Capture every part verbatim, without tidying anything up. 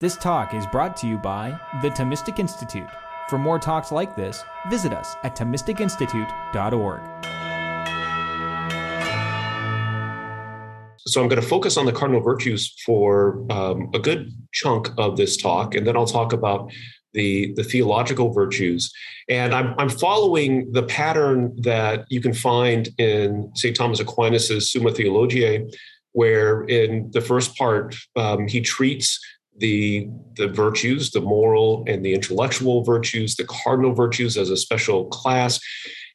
This talk is brought to you by the Thomistic Institute. For more talks like this, visit us at Thomistic Institute dot org. So I'm going to focus on the cardinal virtues for um, a good chunk of this talk, and then I'll talk about the, the theological virtues. And I'm, I'm following the pattern that you can find in Saint Thomas Aquinas' Summa Theologiae, where in the first part, um, he treats The, the virtues, the moral and the intellectual virtues, the cardinal virtues as a special class.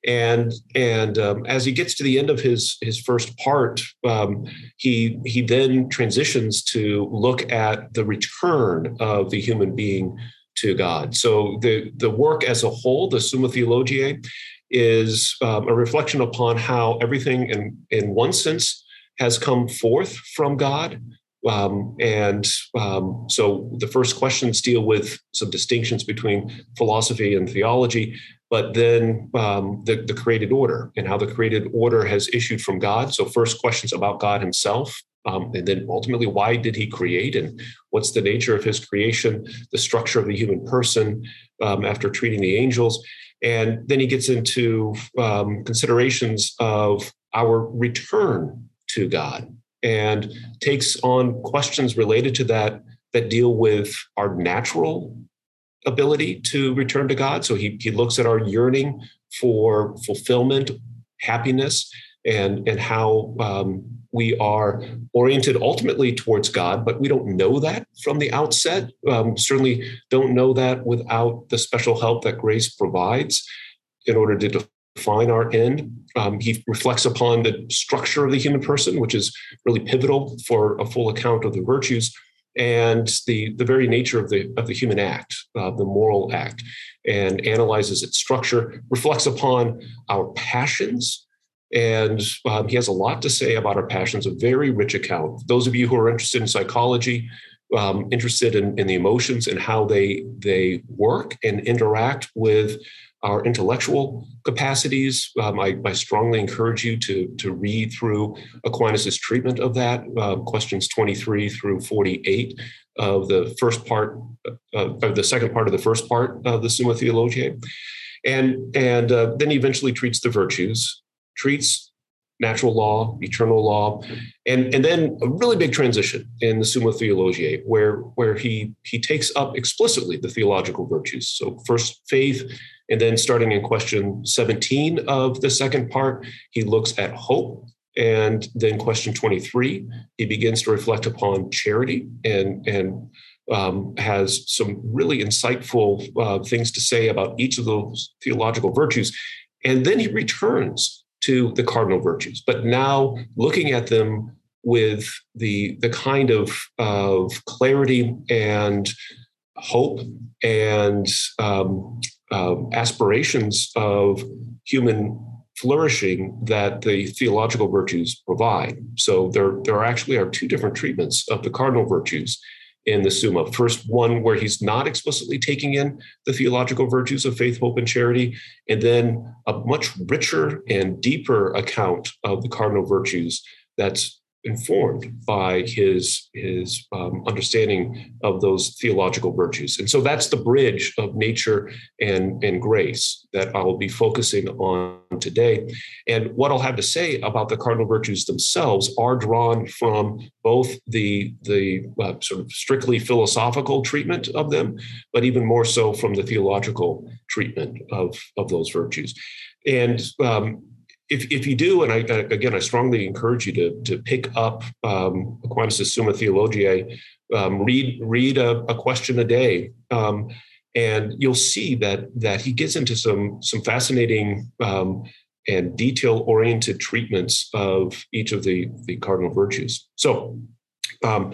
And, and um, as he gets to the end of his, his first part, um, he, he then transitions to look at the return of the human being to God. So the, the work as a whole, the Summa Theologiae, is um, a reflection upon how everything in, in one sense has come forth from God. Um, and um, so the first questions deal with some distinctions between philosophy and theology, but then um, the, the created order and how the created order has issued from God. So first questions about God himself, um, and then ultimately, why did he create and what's the nature of his creation, the structure of the human person um, after treating the angels. And then he gets into um, considerations of our return to God, and takes on questions related to that that deal with our natural ability to return to God. So he, he looks at our yearning for fulfillment, happiness, and, and how um, we are oriented ultimately towards God, but we don't know that from the outset. Um, certainly don't know that without the special help that grace provides in order to def- define our end. Um, he reflects upon the structure of the human person, which is really pivotal for a full account of the virtues, and the, the very nature of the, of the human act, uh, the moral act, and analyzes its structure, reflects upon our passions. And um, he has a lot to say about our passions, a very rich account. Those of you who are interested in psychology, um, interested in, in the emotions and how they, they work and interact with our intellectual capacities. Um, I, I strongly encourage you to, to read through Aquinas' treatment of that, uh, questions twenty-three through forty-eight of the first part, uh, of the second part of the first part of the Summa Theologiae. And, and uh, then he eventually treats the virtues, treats natural law, eternal law, and, and then a really big transition in the Summa Theologiae, where, where he, he takes up explicitly the theological virtues. So first faith, and then starting in question seventeen of the second part, he looks at hope. And then question twenty-three, he begins to reflect upon charity and, and um, has some really insightful uh, things to say about each of those theological virtues. And then he returns to the cardinal virtues, but now looking at them with the, the kind of, of clarity and hope and um, Um, aspirations of human flourishing that the theological virtues provide. So there, there are actually are two different treatments of the cardinal virtues in the Summa. First, one where he's not explicitly taking in the theological virtues of faith, hope, and charity, and then a much richer and deeper account of the cardinal virtues that's informed by his, his um, understanding of those theological virtues. And so that's the bridge of nature and, and grace that I will be focusing on today. And what I'll have to say about the cardinal virtues themselves are drawn from both the, the uh, sort of strictly philosophical treatment of them, but even more so from the theological treatment of, of those virtues. And um, If, if you do, and I, again, I strongly encourage you to, to pick up um, Aquinas' Summa Theologiae, um, read read a, a question a day, um, and you'll see that that he gets into some some fascinating um, and detail-oriented treatments of each of the, the cardinal virtues. So um,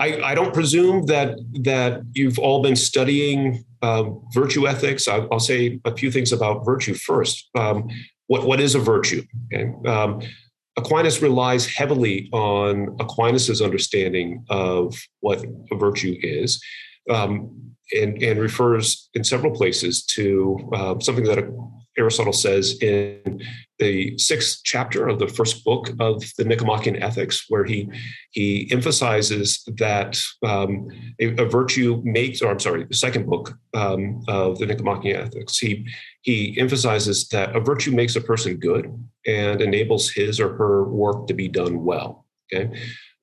I, I don't presume that that you've all been studying uh, virtue ethics. I, I'll say a few things about virtue first. Um, What, what is a virtue? Okay. Um, Aquinas relies heavily on Aquinas' understanding of what a virtue is, um, and, and refers in several places to uh, something that Aristotle says in the sixth chapter of the first book of the Nicomachean Ethics, where he he emphasizes that um, a, a virtue makes, or I'm sorry, the second book um, of the Nicomachean Ethics, he he emphasizes that a virtue makes a person good and enables his or her work to be done well. Okay,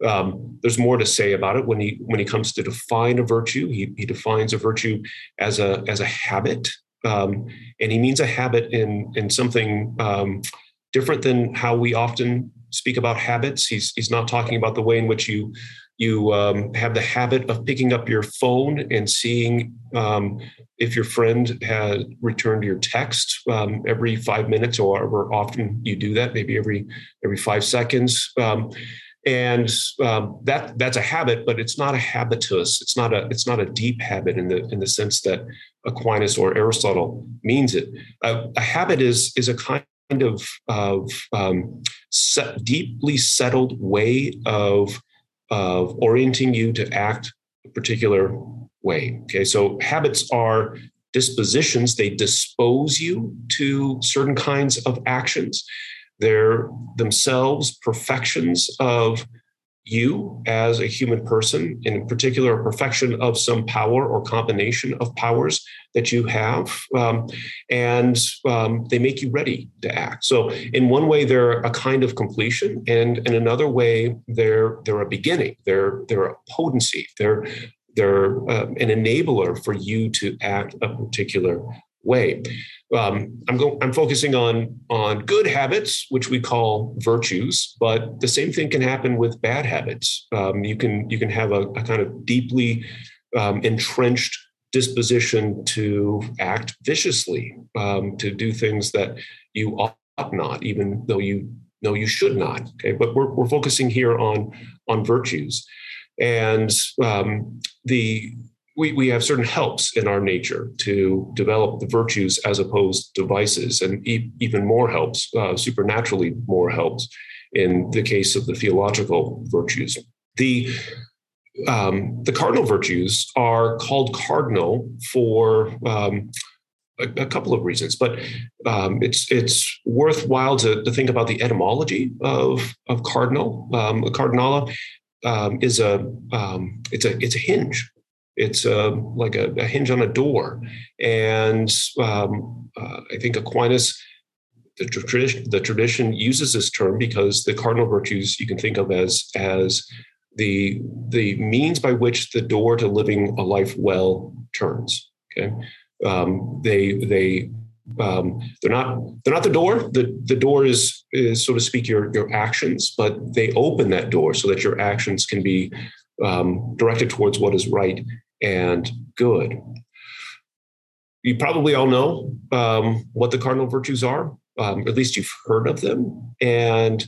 um, there's more to say about it when he when he comes to define a virtue. He he defines a virtue as a as a habit. Um, and he means a habit in in something um, different than how we often speak about habits. He's he's not talking about the way in which you you um, have the habit of picking up your phone and seeing um, if your friend had returned your text um, every five minutes, or however often you do that, maybe every every five seconds. Um, And um, that that's a habit, but it's not a habitus. It's not a it's not a deep habit in the in the sense that Aquinas or Aristotle means it. Uh, a habit is is a kind of of um, set, deeply settled way of of orienting you to act a particular way. Okay, so habits are dispositions. They dispose you to certain kinds of actions. They're themselves perfections of you as a human person, in particular, a perfection of some power or combination of powers that you have, um, and um, they make you ready to act. So in one way, they're a kind of completion, and in another way, they're they're a beginning, they're, they're a potency, they're, they're uh, an enabler for you to act a particular way. Um, I'm going. I'm focusing on on good habits, which we call virtues, but the same thing can happen with bad habits. Um, you can you can have a, a kind of deeply um, entrenched disposition to act viciously, um, to do things that you ought not, even though you know you should not. Okay, but we're we're focusing here on on virtues, and um, the. We, we have certain helps in our nature to develop the virtues as opposed to vices, and e- even more helps, uh, supernaturally more helps in the case of the theological virtues. The, um, the cardinal virtues are called cardinal for um, a, a couple of reasons, but um, it's it's worthwhile to, to think about the etymology of, of cardinal. Um, cardinala um, is a, um, it's a, it's a hinge. It's uh, like a, a hinge on a door. And um, uh, I think Aquinas, the, tradi- the tradition uses this term because the cardinal virtues you can think of as, as the, the means by which the door to living a life well turns. Okay, um, they, they, um, they're not, they're not the door. The, the door is, is, so to speak, your, your actions, but they open that door so that your actions can be um, directed towards what is right and good. You probably all know um, what the cardinal virtues are, um, at least you've heard of them. And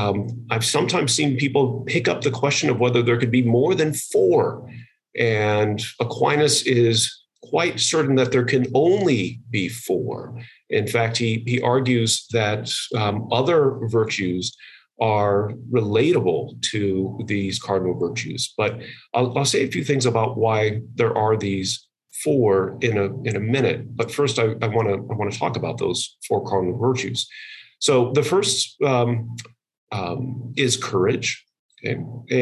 um, I've sometimes seen people pick up the question of whether there could be more than four. And Aquinas is quite certain that there can only be four. In fact, he, he argues that um, other virtues are relatable to these cardinal virtues, but I'll, I'll say a few things about why there are these four in a in a minute. But first, I want to I want to talk about those four cardinal virtues. So the first um, um, is courage, okay?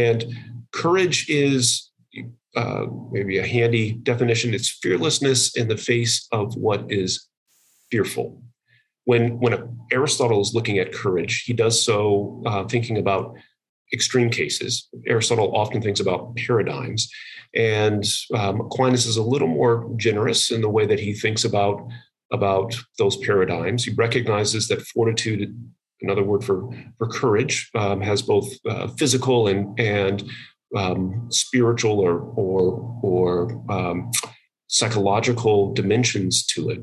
And courage is uh, maybe a handy definition. It's fearlessness in the face of what is fearful. When when Aristotle is looking at courage, he does so uh, thinking about extreme cases. Aristotle often thinks about paradigms, and um, Aquinas is a little more generous in the way that he thinks about, about those paradigms. He recognizes that fortitude, another word for, for courage, um, has both uh, physical and and um, spiritual or or or um, psychological dimensions to it.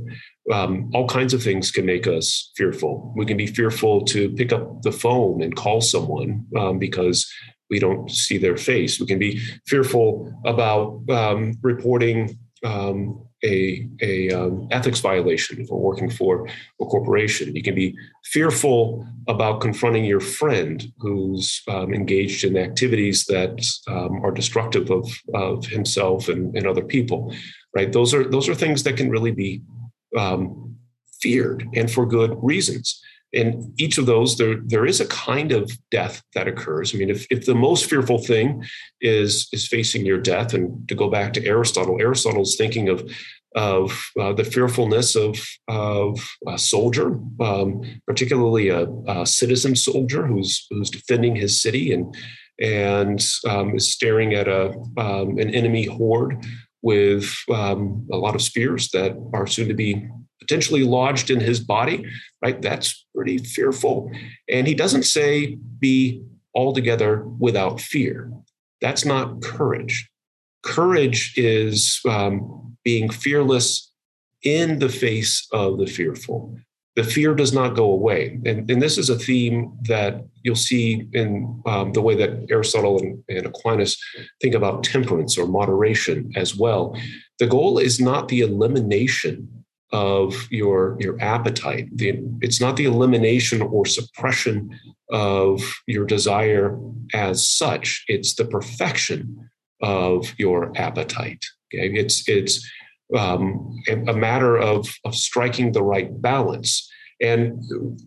Um, all kinds of things can make us fearful. We can be fearful to pick up the phone and call someone um, because we don't see their face. We can be fearful about um, reporting um, a, a um, ethics violation if we're working for a corporation. You can be fearful about confronting your friend who's um, engaged in activities that um, are destructive of, of himself and, and other people. Right? Those are those are things that can really be Um, feared, and for good reasons. in each of those, there, there is a kind of death that occurs. I mean, if, if the most fearful thing is, is facing your death, and to go back to Aristotle, Aristotle's thinking of, of uh, the fearfulness of, of a soldier, um, particularly a, a citizen soldier who's, who's defending his city and, and um, is staring at a, um, an enemy horde with um, a lot of spears that are soon to be potentially lodged in his body, right? That's pretty fearful. And he doesn't say be altogether without fear. That's not courage. Courage is um, being fearless in the face of the fearful. The fear does not go away. And, and this is a theme that you'll see in um, the way that Aristotle and, and Aquinas think about temperance or moderation as well. The goal is not the elimination of your, your appetite. The, it's not the elimination or suppression of your desire as such. It's the perfection of your appetite. Okay? It's, it's um, a matter of, of striking the right balance. And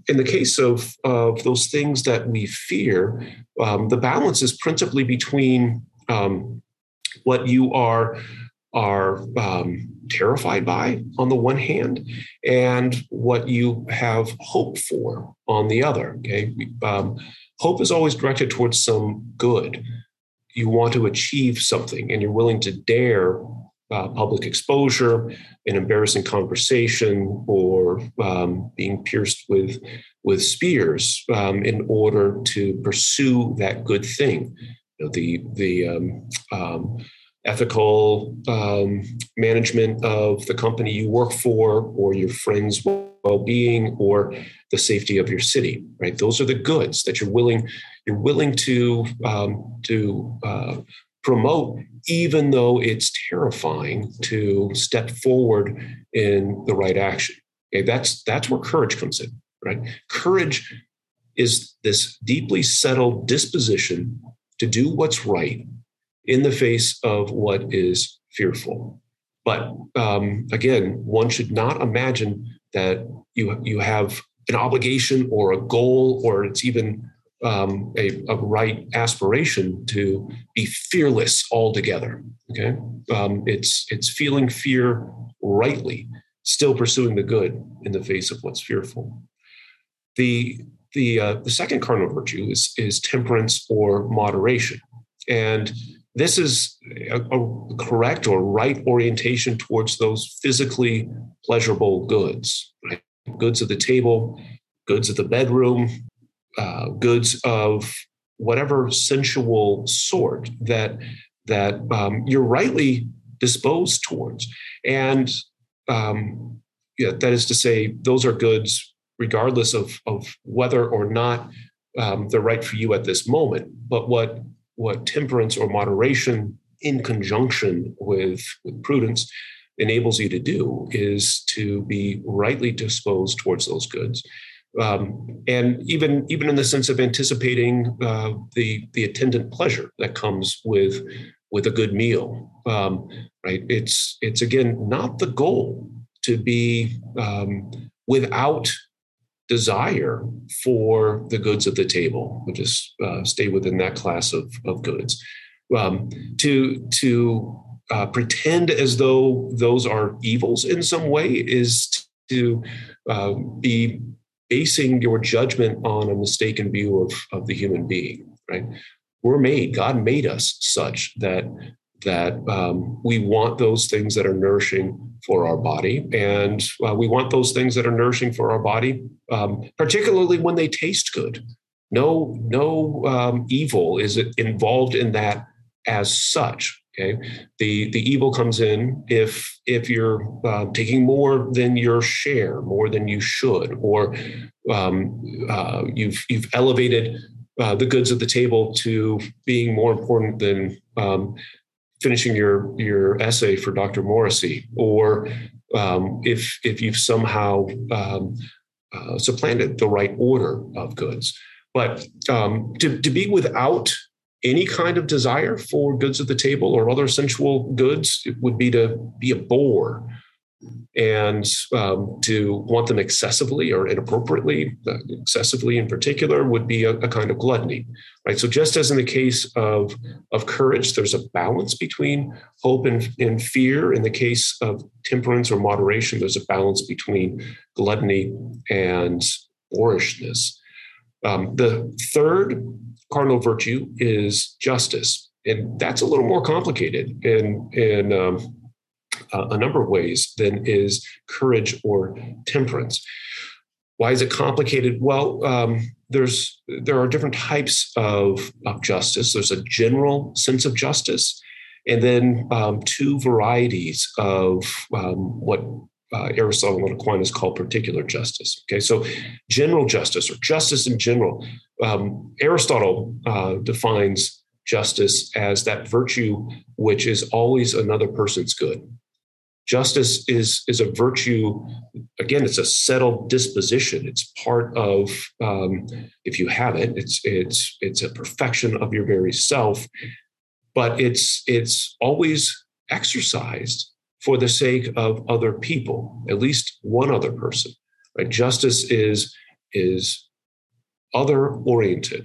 in the case of, of those things that we fear, um, the balance is principally between um, what you are, are um, terrified by on the one hand and what you have hope for on the other. Okay, um, hope is always directed towards some good. You want to achieve something and you're willing to dare Uh, public exposure, an embarrassing conversation, or um, being pierced with, with spears um, in order to pursue that good thing. You know, the the um, um, ethical um, management of the company you work for, or your friends' well-being, or the safety of your city. Right, those are the goods that you're willing you're willing to um, to uh, promote, even though it's terrifying to step forward in the right action. Okay, that's that's where courage comes in, right? Courage is this deeply settled disposition to do what's right in the face of what is fearful. But um, again, one should not imagine that you, you have an obligation or a goal, or it's even Um, a, a right aspiration to be fearless altogether. Okay, um, it's it's feeling fear rightly, still pursuing the good in the face of what's fearful. The the uh, the second cardinal virtue is is temperance or moderation, and this is a, a correct or right orientation towards those physically pleasurable goods, right? Goods of the table, goods of the bedroom. Uh, goods of whatever sensual sort that that um, you're rightly disposed towards, and um, yeah, that is to say, those are goods regardless of of whether or not um, they're right for you at this moment. But what what temperance or moderation, in conjunction with with prudence, enables you to do is to be rightly disposed towards those goods. Um, and even even in the sense of anticipating uh, the the attendant pleasure that comes with with a good meal, um, right? It's it's again not the goal to be um, without desire for the goods of the table. We'll just uh, stay within that class of of goods. Um, to to uh, pretend as though those are evils in some way is to uh, be basing your judgment on a mistaken view of, of the human being, right? We're made, God made us such that, that um, we want those things that are nourishing for our body. And uh, we want those things that are nourishing for our body, um, particularly when they taste good. No, no um, evil is involved in that as such. Okay, the the evil comes in if if you're uh, taking more than your share, more than you should, or um, uh, you've you've elevated uh, the goods of the table to being more important than um, finishing your your essay for Doctor Morrissey, or um, if if you've somehow um, uh, supplanted the right order of goods, but um, to to be without any kind of desire for goods at the table or other sensual goods, it would be to be a bore and um, to want them excessively or inappropriately, uh, excessively in particular, would be a, a kind of gluttony, right? So just as in the case of, of courage, there's a balance between hope and, and fear. In the case of temperance or moderation, there's a balance between gluttony and boorishness. Um, the third cardinal virtue is justice, and that's a little more complicated in, in um, Uh, a number of ways than is courage or temperance. Why is it complicated? Well, um, there's there are different types of, of justice. There's a general sense of justice, and then um, two varieties of um, what uh, Aristotle and Aquinas call particular justice. Okay, so general justice or justice in general. Um, Aristotle uh, defines justice as that virtue which is always another person's good. Justice is, is a virtue. Again, it's a settled disposition. It's part of, um, if you have it, it's it's it's a perfection of your very self, but it's it's always exercised for the sake of other people, at least one other person. Right? Justice is, is other-oriented.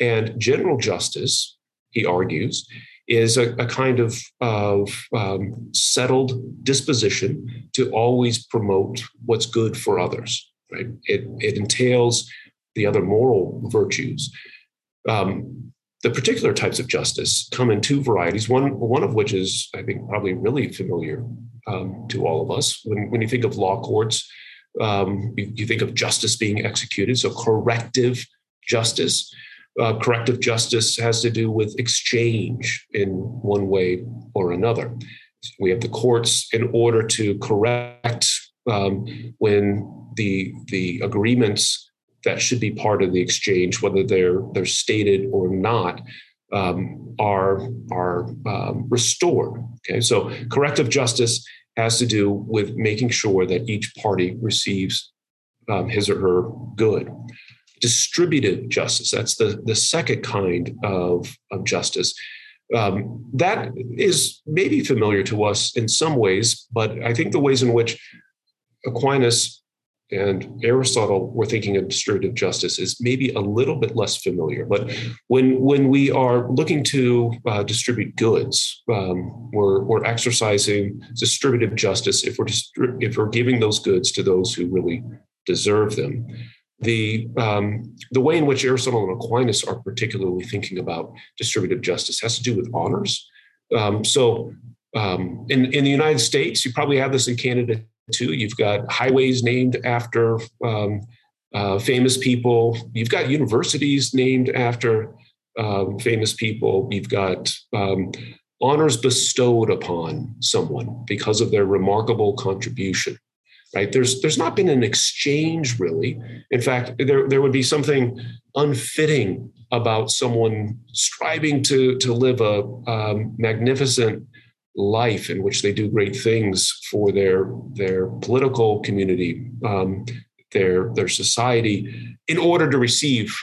And general justice, he argues, is a, a kind of, of um, settled disposition to always promote what's good for others, right? It, it entails the other moral virtues. Um, the particular types of justice come in two varieties, one, one of which is, I think, probably really familiar um, to all of us. When, when you think of law courts, um, you, you think of justice being executed, so corrective justice. Uh, corrective justice has to do with exchange in one way or another. We have the courts in order to correct um, when the the agreements that should be part of the exchange, whether they're they're stated or not, um, are are um, restored. Okay, so corrective justice has to do with making sure that each party receives um, his or her good. Distributive justice, that's the, the second kind of, of justice. Um, that is maybe familiar to us in some ways, but I think the ways in which Aquinas and Aristotle were thinking of distributive justice is maybe a little bit less familiar. But when, when we are looking to uh, distribute goods, um, we're, we're exercising distributive justice if we're, distri- if we're giving those goods to those who really deserve them. The um, the way in which Aristotle and Aquinas are particularly thinking about distributive justice has to do with honors. Um, so um, in, in the United States, you probably have this in Canada too. You've got highways named after um, uh, famous people. You've got universities named after um, famous people. You've got um, honors bestowed upon someone because of their remarkable contribution. Right? There's there's not been an exchange, really. In fact, there, there would be something unfitting about someone striving to, to live a um, magnificent life in which they do great things for their, their political community, um, their, their society, in order to receive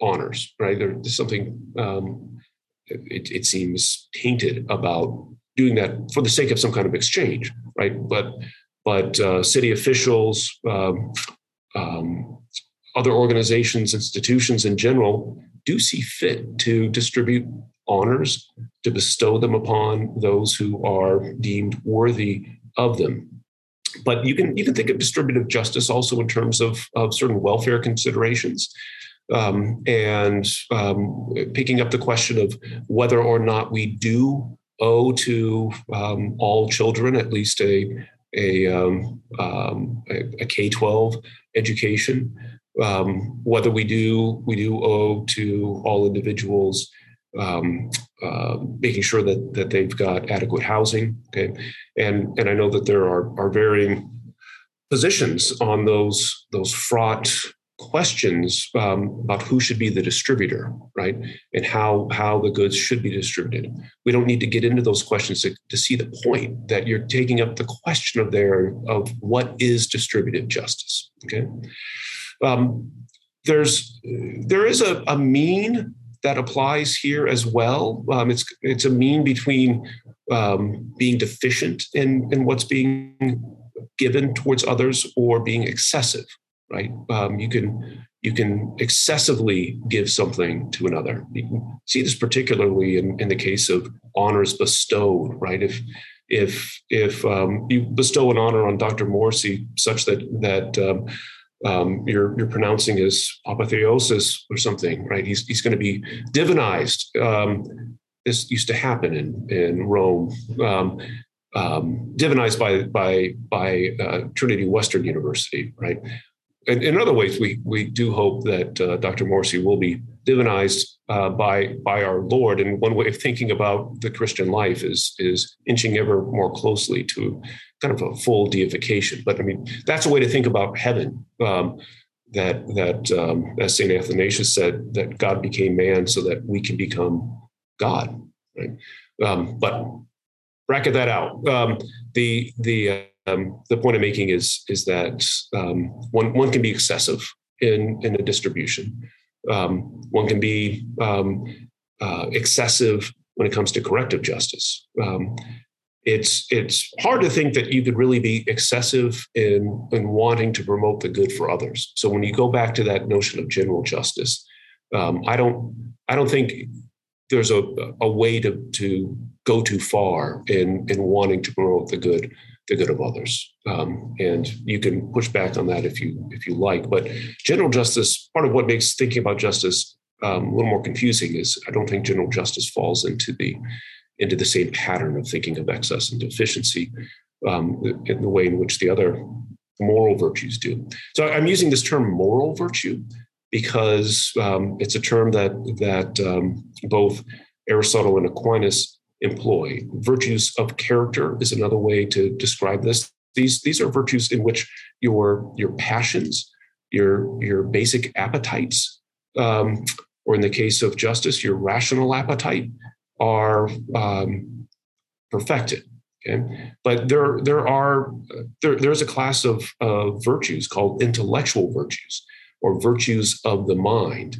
honors. Right? There's something, um, it, it seems, tainted about doing that for the sake of some kind of exchange. Right? But But uh, city officials, um, um, other organizations, institutions in general, do see fit to distribute honors, to bestow them upon those who are deemed worthy of them. But you can you can think of distributive justice also in terms of, of certain welfare considerations, um, and um, picking up the question of whether or not we do owe to um, all children at least a A, um, um, a K twelve education, um, whether we do we do owe to all individuals, um, uh, making sure that that they've got adequate housing. Okay, and and I know that there are are varying positions on those those fraught questions um, about who should be the distributor, right, and how how the goods should be distributed. We don't need to get into those questions to, to see the point that you're taking up the question of there of what is distributive justice. Okay, um, there's there is a, a mean that applies here as well. Um, it's it's a mean between um, being deficient in in what's being given towards others or being excessive, right? Um, you can you can excessively give something to another. You can see this particularly in, in the case of honors bestowed, right? If if if um, you bestow an honor on Doctor Morrissey such that that um, um, you're you're pronouncing his apotheosis or something, right? He's he's going to be divinized. Um, this used to happen in in Rome. Um, Um, divinized by by by uh, Trinity Western University, right? And in other ways, we we do hope that uh, Doctor Morrissey will be divinized uh, by by our Lord. And one way of thinking about the Christian life is is inching ever more closely to kind of a full deification. But I mean, that's a way to think about heaven. Um, that that um, as Saint Athanasius said, that God became man so that we can become God, right? Um, but bracket that out. Um, the the um, the point I'm making is is that um, one one can be excessive in in a distribution. Um, one can be um, uh, excessive when it comes to corrective justice. Um, it's it's hard to think that you could really be excessive in in wanting to promote the good for others. So when you go back to that notion of general justice, um, I don't I don't think there's a a way to to go too far in, in wanting to promote the good, the good of others. Um, and you can push back on that if you if you like. But general justice, part of what makes thinking about justice um, a little more confusing is I don't think general justice falls into the into the same pattern of thinking of excess and deficiency um, in the way in which the other moral virtues do. So I'm using this term moral virtue because um, it's a term that that um, both Aristotle and Aquinas employ. Virtues of character is another way to describe this. These these are virtues in which your your passions, your your basic appetites, um, or in the case of justice, your rational appetite, are um, perfected. Okay, but there there are there there's a class of uh, virtues called intellectual virtues or virtues of the mind.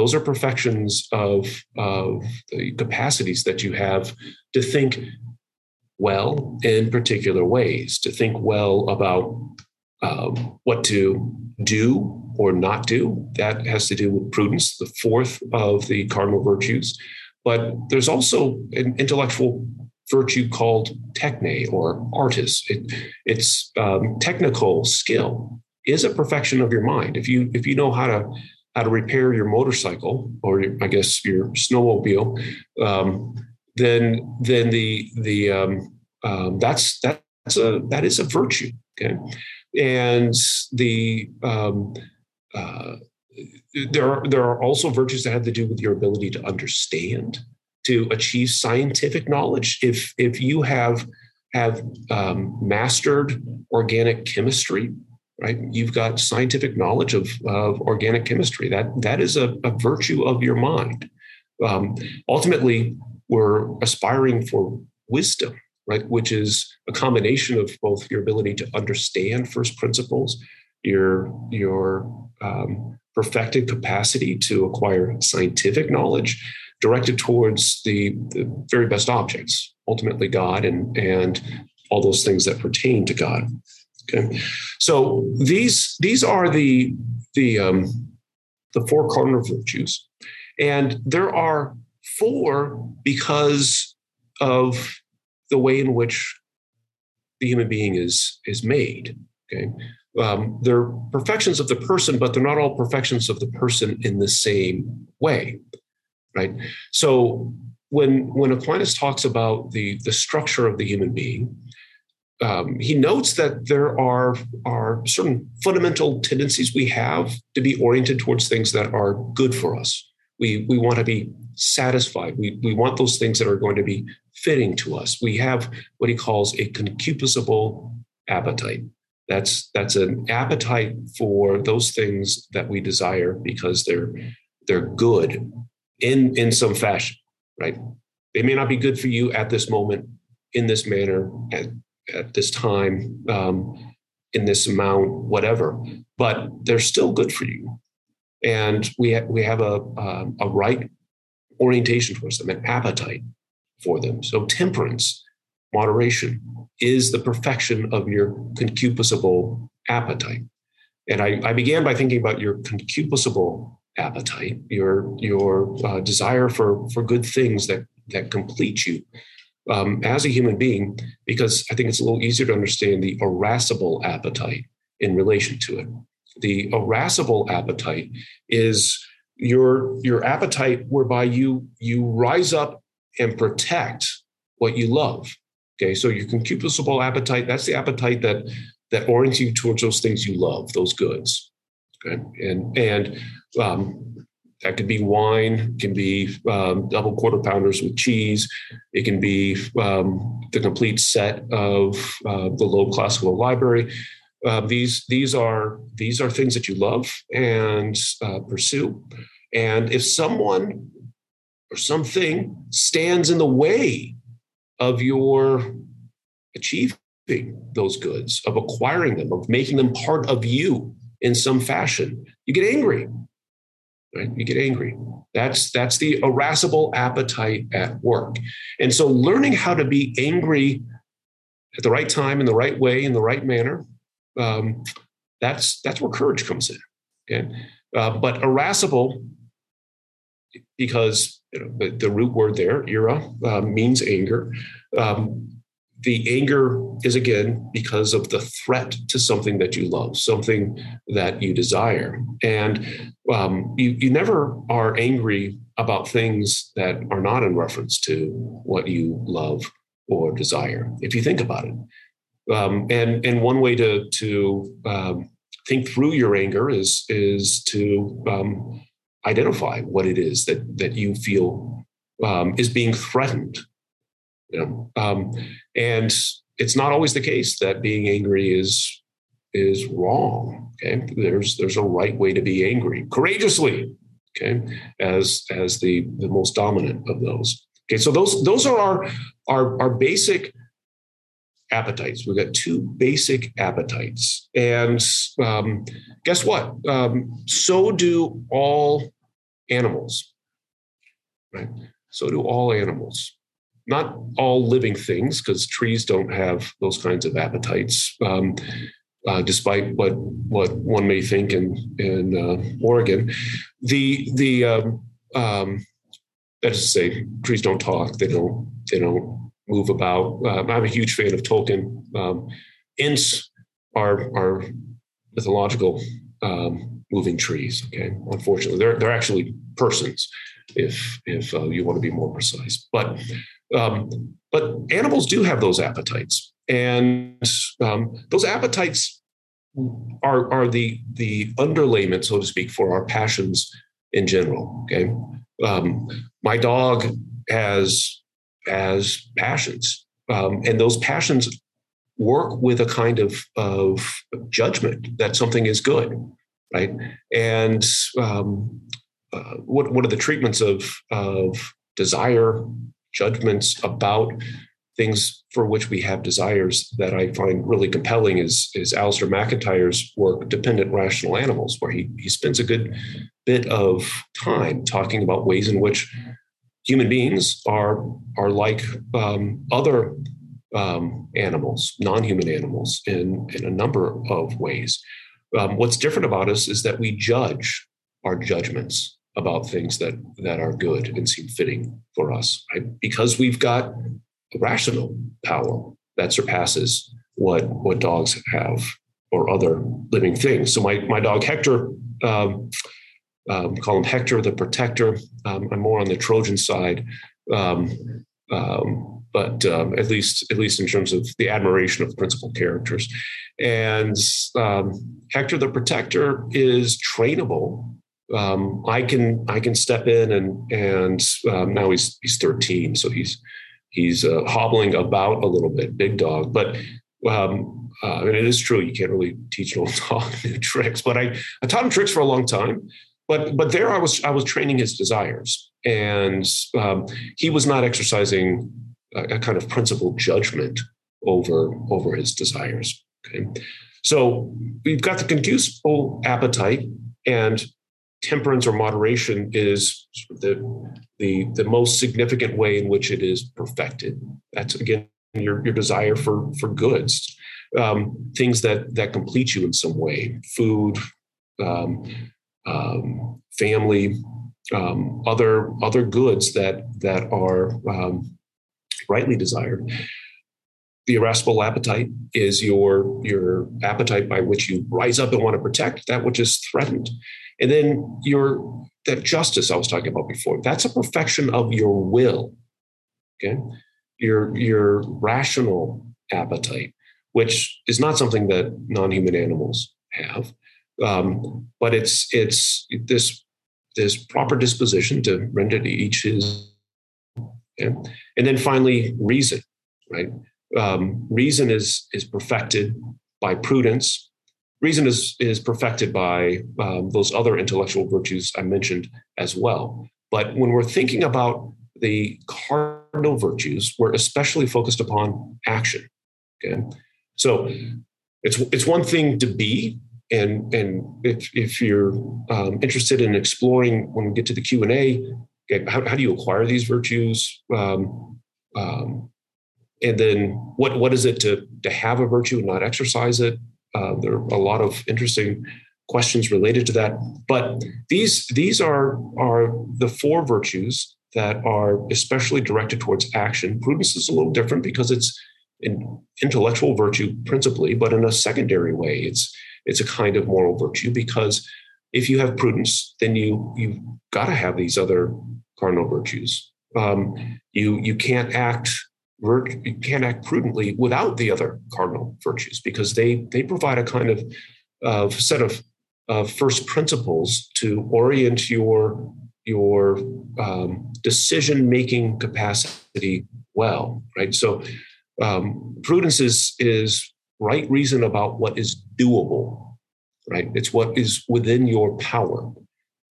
Those are perfections of, of the capacities that you have to think well in particular ways, to think well about um, what to do or not do. That has to do with prudence, the fourth of the cardinal virtues. But there's also an intellectual virtue called techne or artis. It, it's um, technical skill is a perfection of your mind. If you if you know how to how to repair your motorcycle, or your, I guess your snowmobile, um, then then the the um, um, that's that's a that is a virtue, okay? And the um, uh, there are there are also virtues that have to do with your ability to understand, to achieve scientific knowledge. If if you have have um, mastered organic chemistry, right? You've got scientific knowledge of, of organic chemistry. That, that is a, a virtue of your mind. Um, ultimately, we're aspiring for wisdom, right? Which is a combination of both your ability to understand first principles, your, your um, perfected capacity to acquire scientific knowledge directed towards the, the very best objects, ultimately God and, and all those things that pertain to God. Okay, so these these are the the um, the four cardinal virtues, and there are four because of the way in which the human being is is made. Okay, um, they're perfections of the person, but they're not all perfections of the person in the same way, right? So when when Aquinas talks about the the structure of the human being, Um, he notes that there are, are certain fundamental tendencies we have to be oriented towards things that are good for us. We we want to be satisfied. We, we want those things that are going to be fitting to us. We have what he calls a concupiscible appetite. That's that's an appetite for those things that we desire because they're they're good in in some fashion, right? They may not be good for you at this moment, in this manner, at, at this time, um, in this amount, whatever, but they're still good for you. And we, ha- we have a, um, a right orientation towards them, an appetite for them. So temperance, moderation is the perfection of your concupiscible appetite. And I, I began by thinking about your concupiscible appetite, your your uh, desire for for good things that that complete you um, as a human being, because I think it's a little easier to understand the irascible appetite in relation to it. The irascible appetite is your your appetite whereby you you rise up and protect what you love. Okay, so your concupiscible appetite, that's the appetite that that orients you towards those things you love, those goods. Okay, and and um, that could be wine, can be um, double quarter pounders with cheese. It can be um, the complete set of uh, the Loeb classical library. Uh, these these are these are things that you love and uh, pursue. And if someone or something stands in the way of your achieving those goods, of acquiring them, of making them part of you in some fashion, you get angry, right? You get angry. That's that's the irascible appetite at work. And so learning how to be angry at the right time, in the right way, in the right manner, um, that's that's where courage comes in. Okay? Uh, but irascible, because you know, the, the root word there, ira, uh, means anger. Um, The anger is, again, because of the threat to something that you love, something that you desire. And um, you, you never are angry about things that are not in reference to what you love or desire, if you think about it. Um, and, and one way to, to um, think through your anger is, is to um, identify what it is that, that you feel um, is being threatened. You know, um, and it's not always the case that being angry is is wrong. Okay, there's there's a right way to be angry, courageously. Okay, as as the, the most dominant of those. Okay, so those those are our our, our basic appetites. We've got two basic appetites, and um, guess what? Um, so do all animals. Right. So do all animals. Not all living things, because trees don't have those kinds of appetites, um, uh, despite what what one may think in in uh, Oregon. The the um, um, that is to say, trees don't talk. They don't they don't move about. Um, I'm a huge fan of Tolkien. Um, Ents are are mythological um, moving trees. Okay, unfortunately, they're they're actually persons, if if uh, you want to be more precise, but. Um, but animals do have those appetites, and um, those appetites are are the the underlayment, so to speak, for our passions in general. Okay, um, my dog has has passions, um, and those passions work with a kind of of judgment that something is good, right? And um, uh, what what are the treatments of of desire? Judgments about things for which we have desires that I find really compelling is, is Alistair McIntyre's work, Dependent Rational Animals, where he, he spends a good bit of time talking about ways in which human beings are, are like um, other um, animals, non-human animals, in, in a number of ways. Um, what's different about us is that we judge our judgments about things that, that are good and seem fitting for us, right? Because we've got a rational power that surpasses what, what dogs have or other living things. So my, my dog Hector, um, um, call him Hector the Protector. Um, I'm more on the Trojan side, um, um, but um, at least at least in terms of the admiration of principal characters. And um, Hector the Protector is trainable. Um, I can I can step in and and um, now he's he's thirteen, so he's he's uh, hobbling about a little bit, big dog. But um, uh, and it is true, you can't really teach an old dog new tricks. But I, I taught him tricks for a long time. But but there I was I was training his desires, and um, he was not exercising a, a kind of principled judgment over over his desires. Okay, so we've got the concupiscible appetite and temperance or moderation is the, the the most significant way in which it is perfected. That's, again, your, your desire for, for goods, um, things that, that complete you in some way, food, um, um, family, um, other, other goods that, that are um, rightly desired. The irascible appetite is your, your appetite by which you rise up and want to protect that which is threatened. And then your, that justice I was talking about before, that's a perfection of your will, okay? Your, your rational appetite, which is not something that non-human animals have, um, but it's, it's this, this proper disposition to render to each his, okay? And then finally, reason, right? Um, reason is, is perfected by prudence. Reason is, is perfected by um, those other intellectual virtues I mentioned as well. But when we're thinking about the cardinal virtues, we're especially focused upon action. Okay, so it's it's one thing to be, and and if if you're um, interested in exploring when we get to the Q and A, okay, how, how do you acquire these virtues? Um, um, And then what, what is it to, to have a virtue and not exercise it? Uh, there are a lot of interesting questions related to that. But these, these are, are the four virtues that are especially directed towards action. Prudence is a little different because it's an intellectual virtue principally, but in a secondary way. It's, it's a kind of moral virtue, because if you have prudence, then you, you've got to have these other cardinal virtues. Um, you, you can't act... You can't act prudently without the other cardinal virtues, because they they provide a kind of uh, set of uh, first principles to orient your your um, decision making capacity well, right? So um, prudence is is right reason about what is doable, right? It's what is within your power.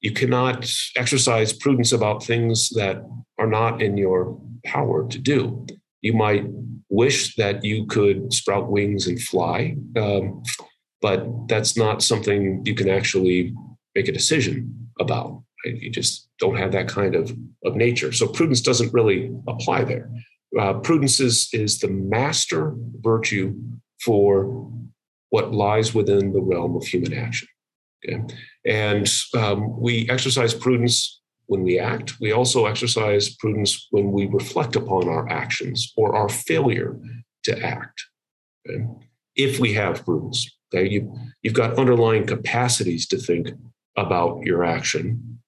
You cannot exercise prudence about things that are not in your power to do. You might wish that you could sprout wings and fly, um, but that's not something you can actually make a decision about, right? You just don't have that kind of, of nature. So prudence doesn't really apply there. Uh, prudence is, is the master virtue for what lies within the realm of human action. Okay? And um, we exercise prudence when we act. We also exercise prudence when we reflect upon our actions or our failure to act, okay? If we have prudence. Okay? You, you've got underlying capacities to think about your action,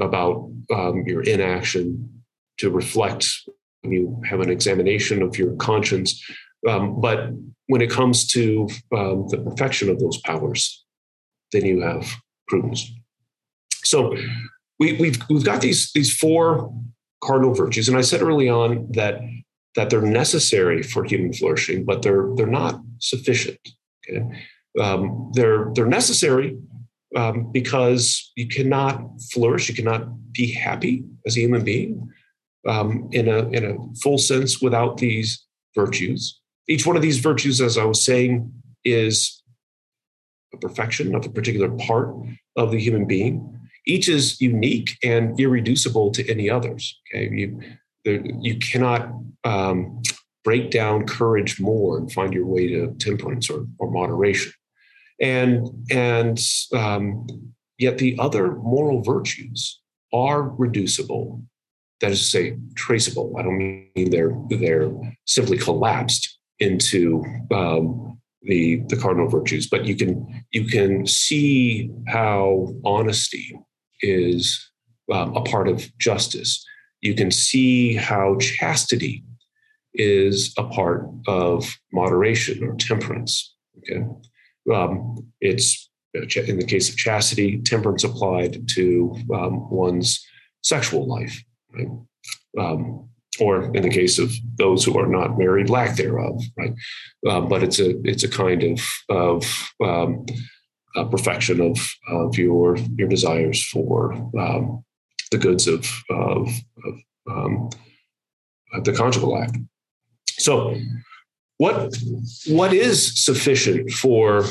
about um, your inaction, to reflect when you have an examination of your conscience. Um, but when it comes to um, the perfection of those powers, then you have prudence. So We, we've we've got these these four cardinal virtues, and I said early on that that they're necessary for human flourishing, but they're they're not sufficient. Okay? Um, they're they're necessary um, because you cannot flourish, you cannot be happy as a human being um, in a in a full sense without these virtues. Each one of these virtues, as I was saying, is a perfection of a particular part of the human being. Each is unique and irreducible to any others. Okay, you, there, you cannot um, break down courage more and find your way to temperance or, or moderation. And, and um, yet the other moral virtues are reducible. That is to say, traceable. I don't mean they're, they're simply collapsed into um, the, the cardinal virtues, but you can, you can see how honesty is um, a part of justice. You can see how chastity is a part of moderation or temperance. Okay, um, it's in the case of chastity, temperance applied to um, one's sexual life, right? Um, or in the case of those who are not married, lack thereof, right? Uh, but it's a it's a kind of of um, Uh, perfection of of your your desires for um, the goods of of, of um, the conjugal act. So, what what is sufficient for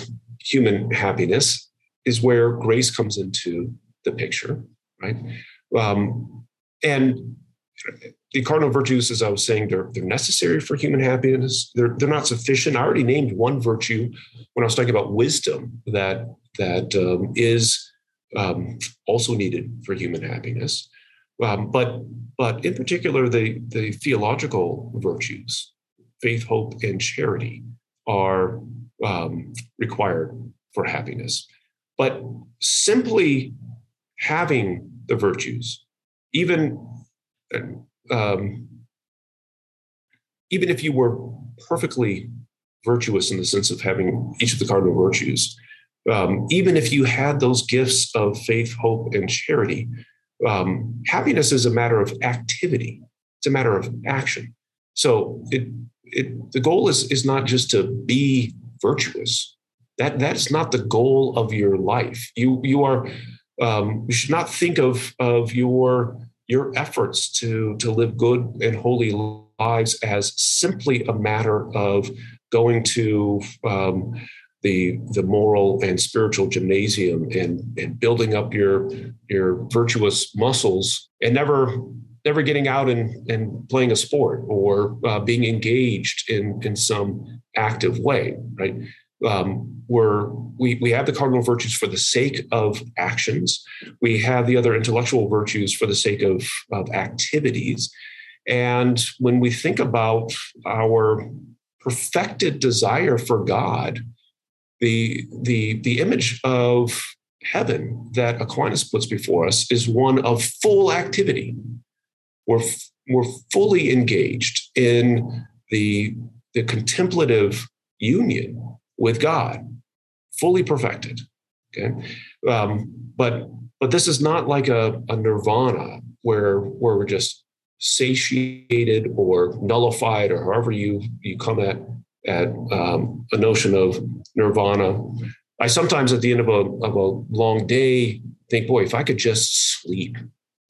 human happiness is where grace comes into the picture, right? Um, and the cardinal virtues, as I was saying, they're, they're necessary for human happiness. They're, they're not sufficient. I already named one virtue when I was talking about wisdom that, that um, is um, also needed for human happiness. Um, but, but in particular, the, the theological virtues, faith, hope, and charity are um, required for happiness. But simply having the virtues, even um, even if you were perfectly virtuous in the sense of having each of the cardinal virtues, um, even if you had those gifts of faith, hope, and charity, um, happiness is a matter of activity. It's a matter of action. So it, it, the goal is, is not just to be virtuous. That, that's not the goal of your life. You, you are, um, you should not think of, of your, your efforts to, to live good and holy lives as simply a matter of going to, um, the, the moral and spiritual gymnasium and, and building up your, your virtuous muscles and never, never getting out and, and playing a sport or uh, being engaged in, in some active way, right? Um, we're, we we have the cardinal virtues for the sake of actions. We have the other intellectual virtues for the sake of, of activities. And when we think about our perfected desire for God, the the the image of heaven that Aquinas puts before us is one of full activity. We're we're fully engaged in the the contemplative union with God, fully perfected. Okay, um, but but this is not like a, a nirvana where where we're just satiated or nullified or however you you come at at um, a notion of nirvana. I sometimes at the end of a of a long day think, boy, if I could just sleep,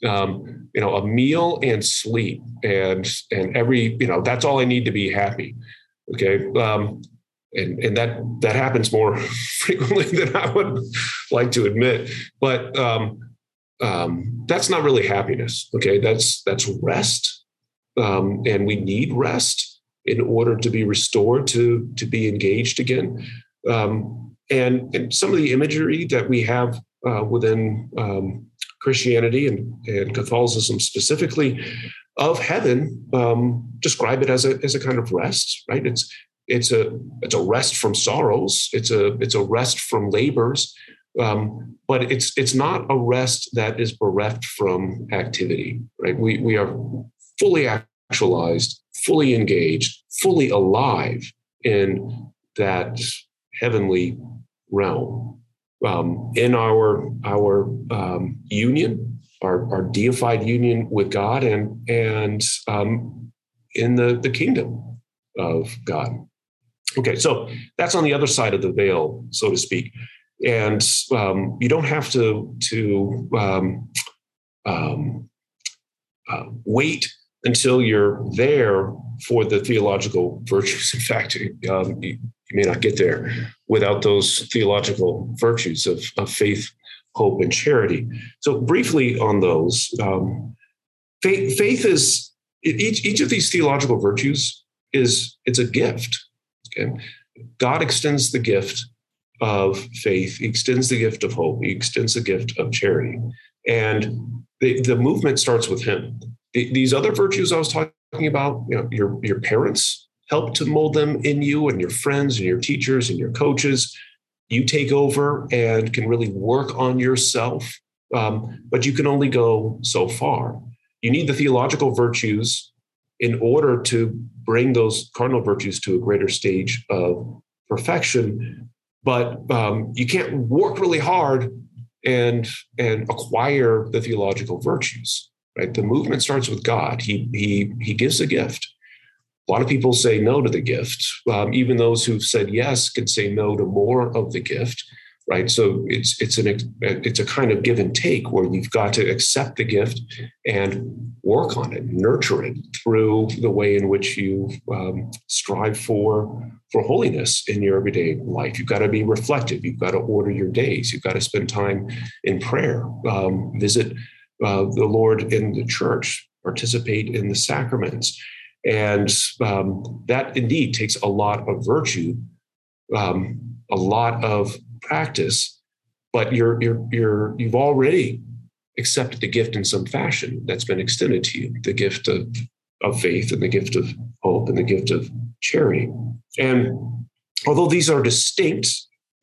um, you know, a meal and sleep and and every you know that's all I need to be happy. Okay. Um, And, and that that happens more frequently than I would like to admit. But um, um, that's not really happiness. Okay, that's that's rest, um, and we need rest in order to be restored to to be engaged again. Um, and and some of the imagery that we have uh, within um, Christianity and, and Catholicism specifically of heaven um, describe it as a as a kind of rest. Right? It's It's a it's a rest from sorrows. It's a it's a rest from labors, um, but it's it's not a rest that is bereft from activity. Right? We we are fully actualized, fully engaged, fully alive in that heavenly realm, um, in our our um, union, our our deified union with God, and and um, in the the kingdom of God. Okay, so that's on the other side of the veil, so to speak, and um, you don't have to to um, um, uh, wait until you're there for the theological virtues. In fact, um, you, you may not get there without those theological virtues of, of faith, hope, and charity. So, briefly on those, um, faith, faith is each each of these theological virtues is it's a gift. Okay. God extends the gift of faith, he extends the gift of hope, he extends the gift of charity. And the, the movement starts with him. The, these other virtues I was talking about, you know, your, your parents help to mold them in you, and your friends and your teachers and your coaches. You take over and can really work on yourself, um, but you can only go so far. You need the theological virtues in order to bring those cardinal virtues to a greater stage of perfection, but um, you can't work really hard and and acquire the theological virtues. Right? The movement starts with God. He he he gives a gift. A lot of people say no to the gift. Um, even those who've said yes can say no to more of the gift. Right? So it's it's an it's a kind of give and take where you've got to accept the gift and work on it, nurture it through the way in which you um, strive for for holiness in your everyday life. You've got to be reflective. You've got to order your days. You've got to spend time in prayer. Um, visit uh, the Lord in the church. participate in the sacraments. And um, that indeed takes a lot of virtue, um, a lot of practice, but you're, you're, you're, you've already accepted the gift in some fashion that's been extended to you, the gift of, of faith and the gift of hope and the gift of charity. And although these are distinct,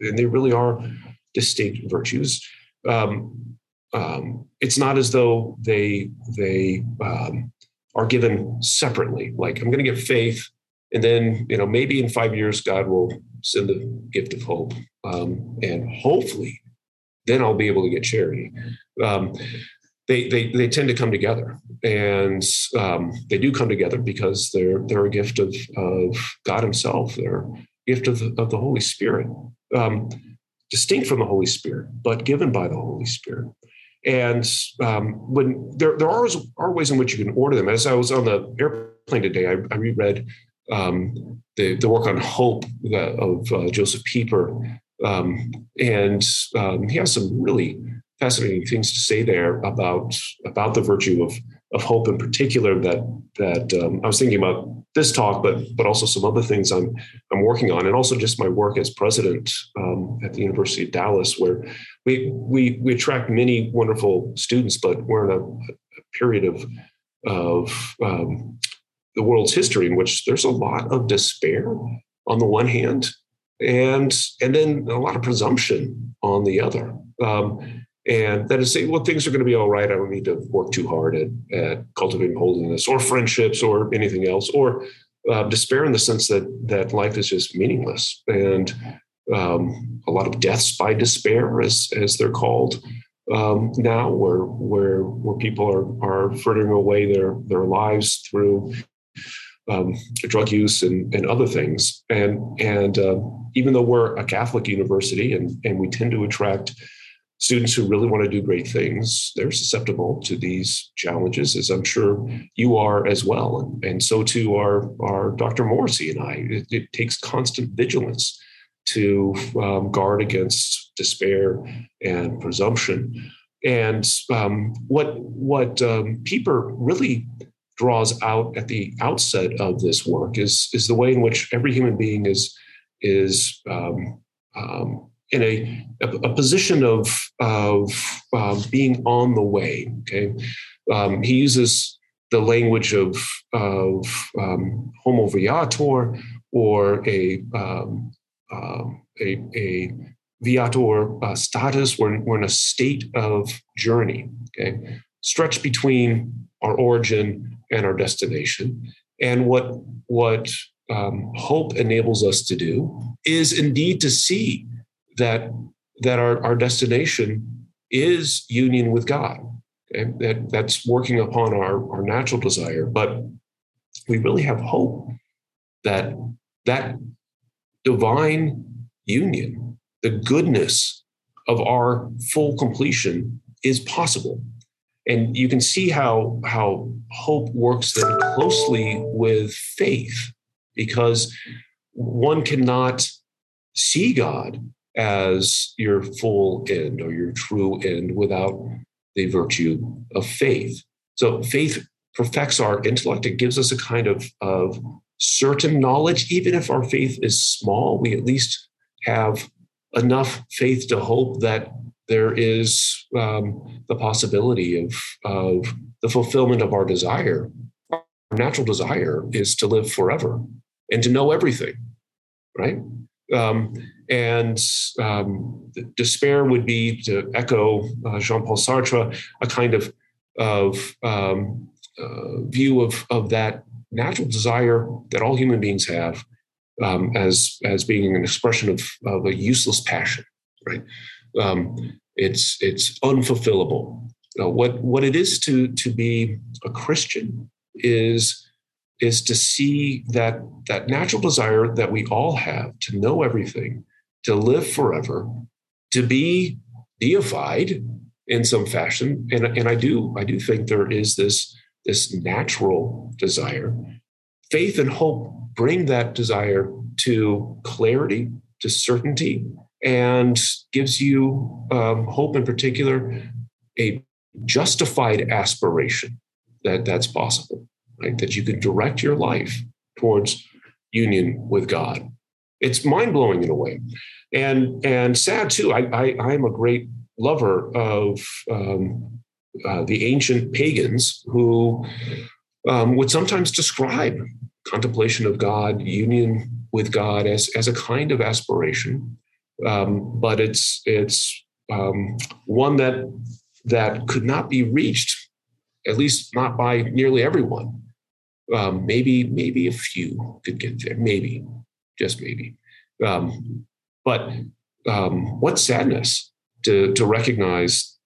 and they really are distinct virtues, um, um, it's not as though they, they um, are given separately. Like, I'm going to give faith, and then, you know, maybe in five years, God will send the gift of hope. Um, and hopefully, then I'll be able to get charity. Um, they, they they tend to come together, and um, they do come together because they're they're a gift of of God Himself. They're a gift of the, of the Holy Spirit, um, distinct from the Holy Spirit, but given by the Holy Spirit. And um, when there there are, are ways in which you can order them. As I was on the airplane today, I, I reread um, the the work on hope of uh, Joseph Pieper. Um, and um, he has some really fascinating things to say there about about the virtue of of hope in particular. That that um, I was thinking about this talk, but but also some other things I'm I'm working on, and also just my work as president um, at the University of Dallas, where we we we attract many wonderful students, but we're in a, a period of of um, the world's history in which there's a lot of despair on the one hand. And and then a lot of presumption on the other. Um, and that is, say, well, things are going to be all right. I don't need to work too hard at, at cultivating holiness or friendships or anything else, or uh, despair in the sense that that life is just meaningless. And um, a lot of deaths by despair, as as they're called um, now, where where where people are are frittering away their their lives through Um, drug use and, and other things. And, and uh, even though we're a Catholic university and, and we tend to attract students who really want to do great things, they're susceptible to these challenges, as I'm sure you are as well. And, and so too are, are Doctor Morrissey and I. It, it takes constant vigilance to um, guard against despair and presumption. And um, what, what um, Pieper really draws out at the outset of this work is, is the way in which every human being is, is um, um, in a, a position of, of um, being on the way. Okay, um, he uses the language of, of um, homo viator, or a, um, um, a, a viator uh, status. We're in, we're in a state of journey, okay, stretched between our origin and our destination. And what, what um, hope enables us to do is indeed to see that, that our, our destination is union with God. Okay? That, that's working upon our, our natural desire, but we really have hope that that divine union, the goodness of our full completion, is possible. And you can see how, how hope works then closely with faith, because one cannot see God as your full end or your true end without the virtue of faith. So faith perfects our intellect. It gives us a kind of, of certain knowledge. Even if our faith is small, we at least have enough faith to hope that there is um, the possibility of, of the fulfillment of our desire. Our natural desire is to live forever and to know everything, right? Um, and um, despair would be, to echo uh, Jean-Paul Sartre, a kind of, of um, uh, view of, of that natural desire that all human beings have um, as, as being an expression of, of a useless passion, right? Um, it's it's unfulfillable. Uh, what what it is to to be a Christian is is to see that that natural desire that we all have to know everything, to live forever, to be deified in some fashion. And and I do I do think there is this this natural desire. Faith and hope bring that desire to clarity, to certainty, and gives you um, hope in particular, a justified aspiration that that's possible, right? That you could direct your life towards union with God. It's mind-blowing in a way. And and sad, too. I, I, I'm a great lover of um, uh, the ancient pagans who um, would sometimes describe contemplation of God, union with God as, as a kind of aspiration. Um, but it's it's um, one that that could not be reached, at least not by nearly everyone. Um, maybe maybe a few could get there, maybe, just maybe. Um, but um, what sadness to, to recognize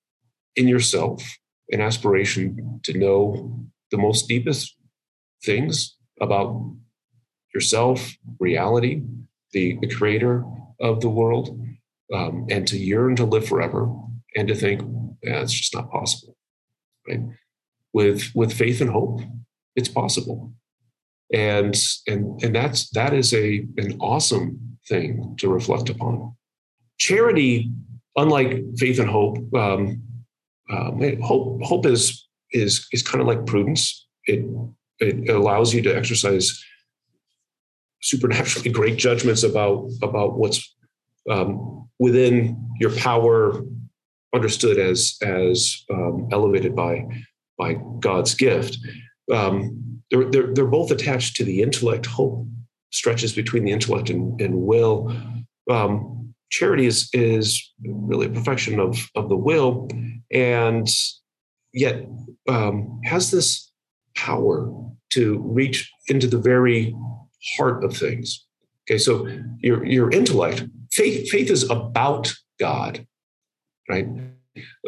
in yourself an aspiration to know the most deepest things about yourself, reality, the, the creator of the world, um, and to yearn to live forever, and to think, yeah, it's just not possible, right? With with faith and hope, it's possible, and and and that's that is a an awesome thing to reflect upon. Charity, unlike faith and hope, um, um, hope hope is is is kind of like prudence. It it allows you to exercise supernaturally great judgments about about what's um, within your power, understood as as um, elevated by by God's gift. Um, they're, they're they're both attached to the intellect. Hope stretches between the intellect and, and will. Um, charity is is really a perfection of of the will, and yet um, has this power to reach into the very heart of things. Okay, so your your intellect, faith faith is about God, right?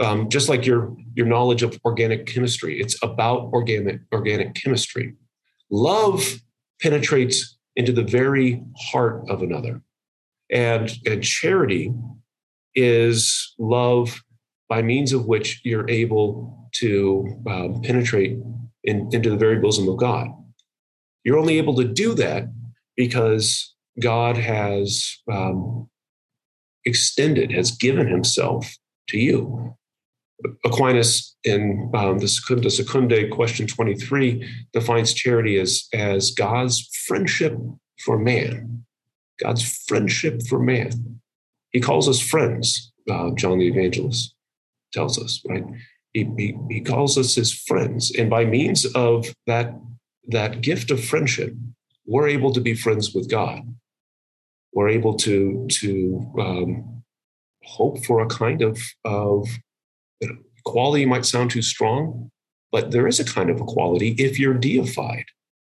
Um, just like your your knowledge of organic chemistry, it's about organic organic chemistry. Love penetrates into the very heart of another, and and charity is love by means of which you're able to um, penetrate in, into the very bosom of God. You're only able to do that because God has um, extended, has given himself to you. Aquinas, in um, the Secunda Secundae, question twenty-three, defines charity as, as God's friendship for man. God's friendship for man. He calls us friends, uh, John the Evangelist tells us, right? He, he, he calls us his friends. And by means of that That gift of friendship, we're able to be friends with God. We're able to to um, hope for a kind of of you know, equality. Might sound too strong, but there is a kind of equality if you're deified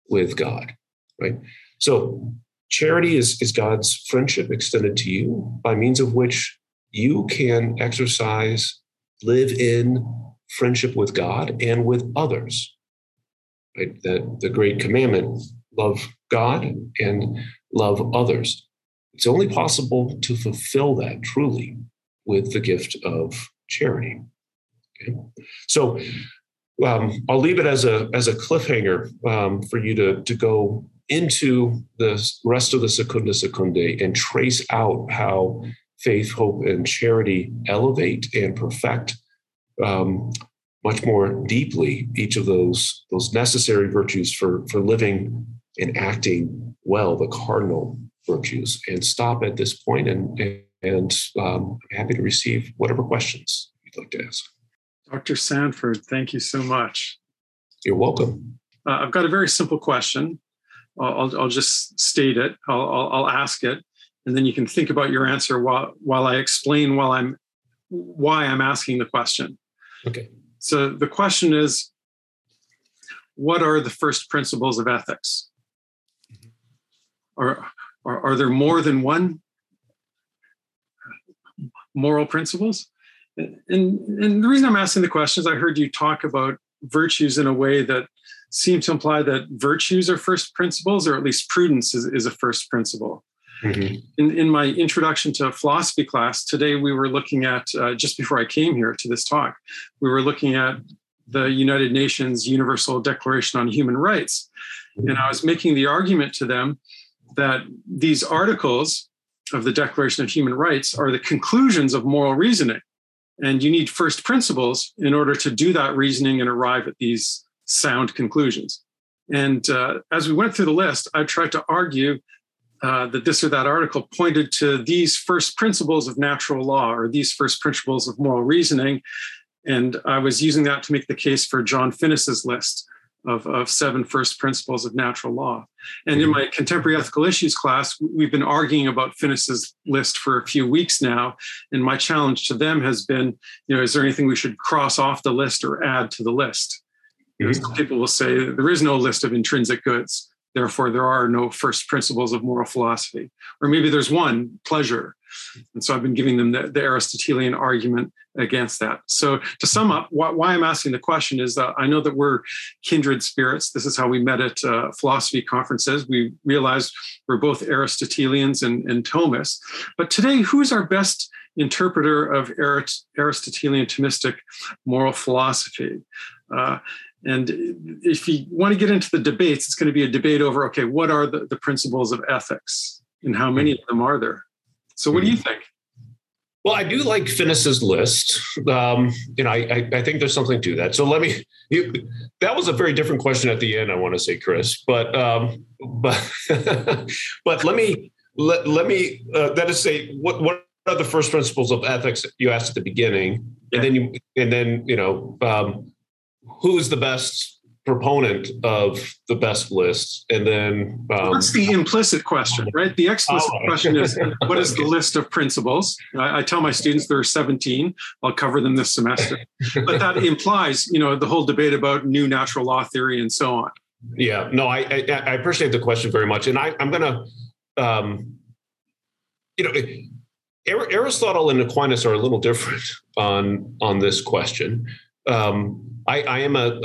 with God, right? So charity is is God's friendship extended to you, by means of which you can exercise, live in friendship with God and with others. Right, the, the great commandment, love God and love others. It's only possible to fulfill that truly with the gift of charity. Okay? So um, I'll leave it as a as a cliffhanger um, for you to, to go into the rest of the Secunda Secundae and trace out how faith, hope, and charity elevate and perfect um much more deeply each of those, those necessary virtues for, for living and acting well, the cardinal virtues. And stop at this point, and, and um, I'm happy to receive whatever questions you'd like to ask. Doctor Sanford, thank you so much. You're welcome. Uh, I've got a very simple question. I'll, I'll just state it. I'll, I'll, I'll ask it, and then you can think about your answer while, while I explain while I'm, why I'm asking the question. Okay. So the question is, what are the first principles of ethics? Are, are, are there more than one moral principles? And, and the reason I'm asking the question is I heard you talk about virtues in a way that seemed to imply that virtues are first principles, or at least prudence is, is a first principle. Mm-hmm. In, in my introduction to philosophy class today, we were looking at, uh, just before I came here to this talk, we were looking at the United Nations Universal Declaration on Human Rights. And I was making the argument to them that these articles of the Declaration of Human Rights are the conclusions of moral reasoning. And you need first principles in order to do that reasoning and arrive at these sound conclusions. And uh, as we went through the list, I tried to argue uh, that this or that article pointed to these first principles of natural law or these first principles of moral reasoning. And I was using that to make the case for John Finnis's list of, of seven first principles of natural law. And in my contemporary ethical issues class, we've been arguing about Finnis's list for a few weeks now. And my challenge to them has been, you know, is there anything we should cross off the list or add to the list? Because people will say there is no list of intrinsic goods, therefore there are no first principles of moral philosophy. Or maybe there's one, pleasure. And so I've been giving them the, the Aristotelian argument against that. So to sum up, why, why I'm asking the question is that I know that we're kindred spirits. This is how we met at uh, philosophy conferences. We realized we're both Aristotelians and, and Thomists. But today, who's our best interpreter of Aristotelian Thomistic moral philosophy? Uh, And if you want to get into the debates, it's going to be a debate over, okay, what are the, the principles of ethics and how many of them are there? So what do you think? Well, I do like Finnis's list. Um, you know, I, I think there's something to that. So let me, you, that was a very different question at the end, I want to say, Chris, but, um, but, but let me, let, let me, uh, that is say, what, what are the first principles of ethics you asked at the beginning? And then you, and then, you know, um, who's the best proponent of the best list? And then um, what's the implicit question, right? The explicit oh. question is, what is the list of principles? I, I tell my students there are seventeen. I'll cover them this semester. But that implies, you know, the whole debate about new natural law theory and so on. Yeah, no, I, I, I appreciate the question very much. And I, I'm going to, um, you know, Aristotle and Aquinas are a little different on, on this question. Um, I, I am a,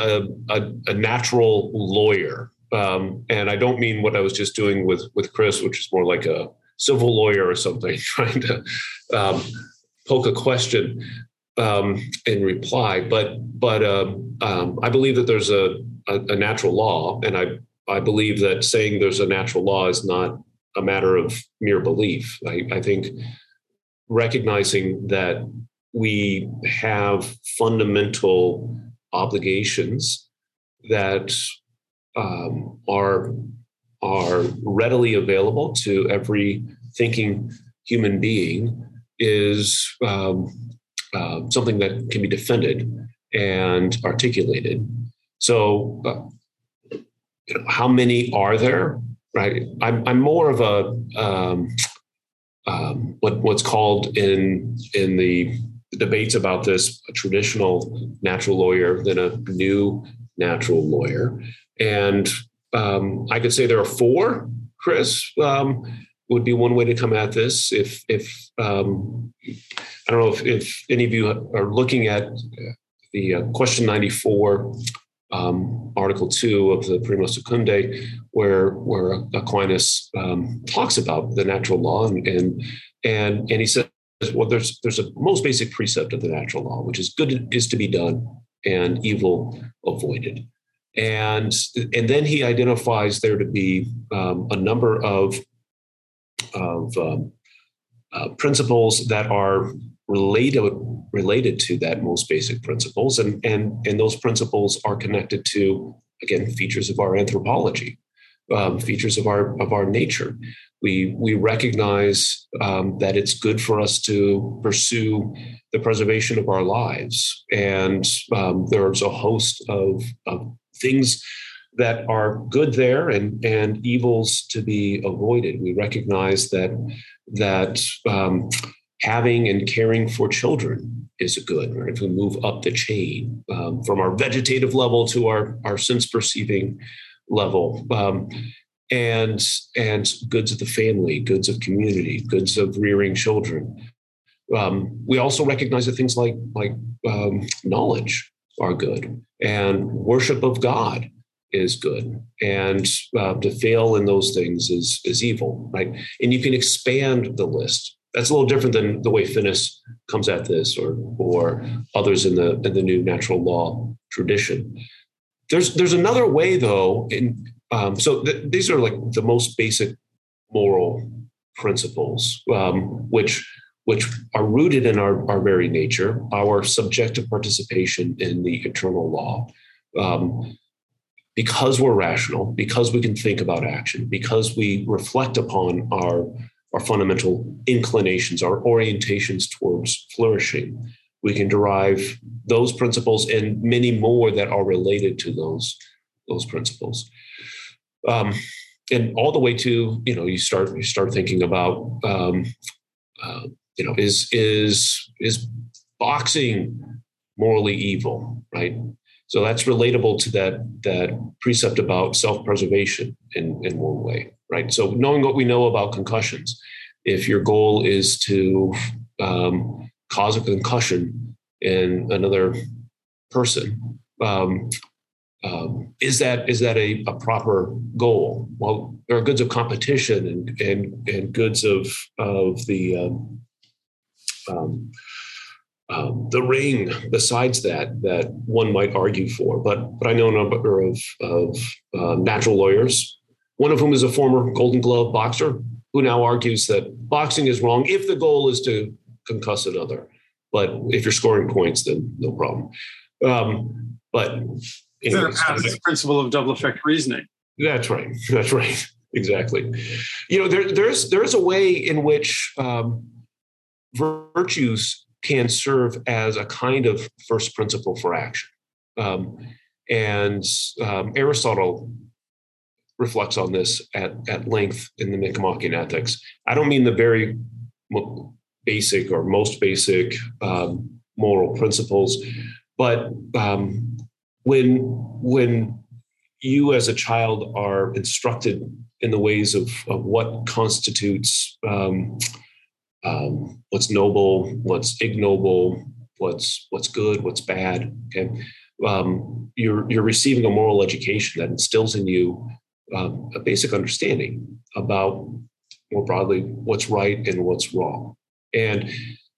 a, a natural lawyer, um, and I don't mean what I was just doing with, with Chris, which is more like a civil lawyer or something, trying to um, poke a question um, and reply. But but um, um, I believe that there's a, a, a natural law, and I, I believe that saying there's a natural law is not a matter of mere belief. I, I think recognizing that we have fundamental obligations that um, are, are readily available to every thinking human being is um, uh, something that can be defended and articulated. So uh, you know, how many are there, right? I'm, I'm more of a, um, um, what, what's called in, in the debates about this, a traditional natural lawyer than a new natural lawyer. And um, I could say there are four, Chris, um, would be one way to come at this. If, if um, I don't know if, if any of you are looking at the uh, question ninety-four, um, article two of the Prima Secundae, where, where Aquinas um, talks about the natural law. And, and, and, and he says, well, there's there's a most basic precept of the natural law, which is good is to be done and evil avoided. And and then he identifies there to be um, a number of, of um, uh, principles that are related related to that most basic principles. And, and, and those principles are connected to, again, features of our anthropology, um, features of our of our nature. We we recognize um, that it's good for us to pursue the preservation of our lives. And um, there's a host of, of things that are good there and, and evils to be avoided. We recognize that, that um, having and caring for children is a good, right? If we move up the chain um, from our vegetative level to our, our sense-perceiving level. Um, And and goods of the family, goods of community, goods of rearing children. Um, we also recognize that things like like um, knowledge are good, and worship of God is good, and uh, to fail in those things is is evil, right? And you can expand the list. That's a little different than the way Finnis comes at this, or or others in the in the new natural law tradition. There's there's another way though in. Um, so th- these are like the most basic moral principles, um, which which are rooted in our, our very nature, our subjective participation in the eternal law, um, because we're rational, because we can think about action, because we reflect upon our, our fundamental inclinations, our orientations towards flourishing, we can derive those principles and many more that are related to those, those principles. Um, and all the way to, you know, you start, you start thinking about, um, uh, you know, is, is, is boxing morally evil, right? So that's relatable to that, that precept about self-preservation in, in one way, right? So knowing what we know about concussions, if your goal is to um, cause a concussion in another person, um, um, is that is that a, a proper goal? Well, there are goods of competition and and, and goods of of the um, um, Um, the ring besides that, that one might argue for, but, but I know a number of, of uh, natural lawyers, one of whom is a former Golden Glove boxer who now argues that boxing is wrong if the goal is to concuss another, but if you're scoring points, then no problem. Um, but anyways, the principle of double effect reasoning. That's right. That's right. Exactly. You know, there, there's, there's a way in which um, virtues can serve as a kind of first principle for action. Um, and um, Aristotle reflects on this at, at length in the Nicomachean Ethics. I don't mean the very basic or most basic um, moral principles, but um, when, when you as a child are instructed in the ways of, of what constitutes um, Um, what's noble, what's ignoble, what's what's good, what's bad. Okay, um, you're you're receiving a moral education that instills in you um, a basic understanding about, more broadly, what's right and what's wrong. And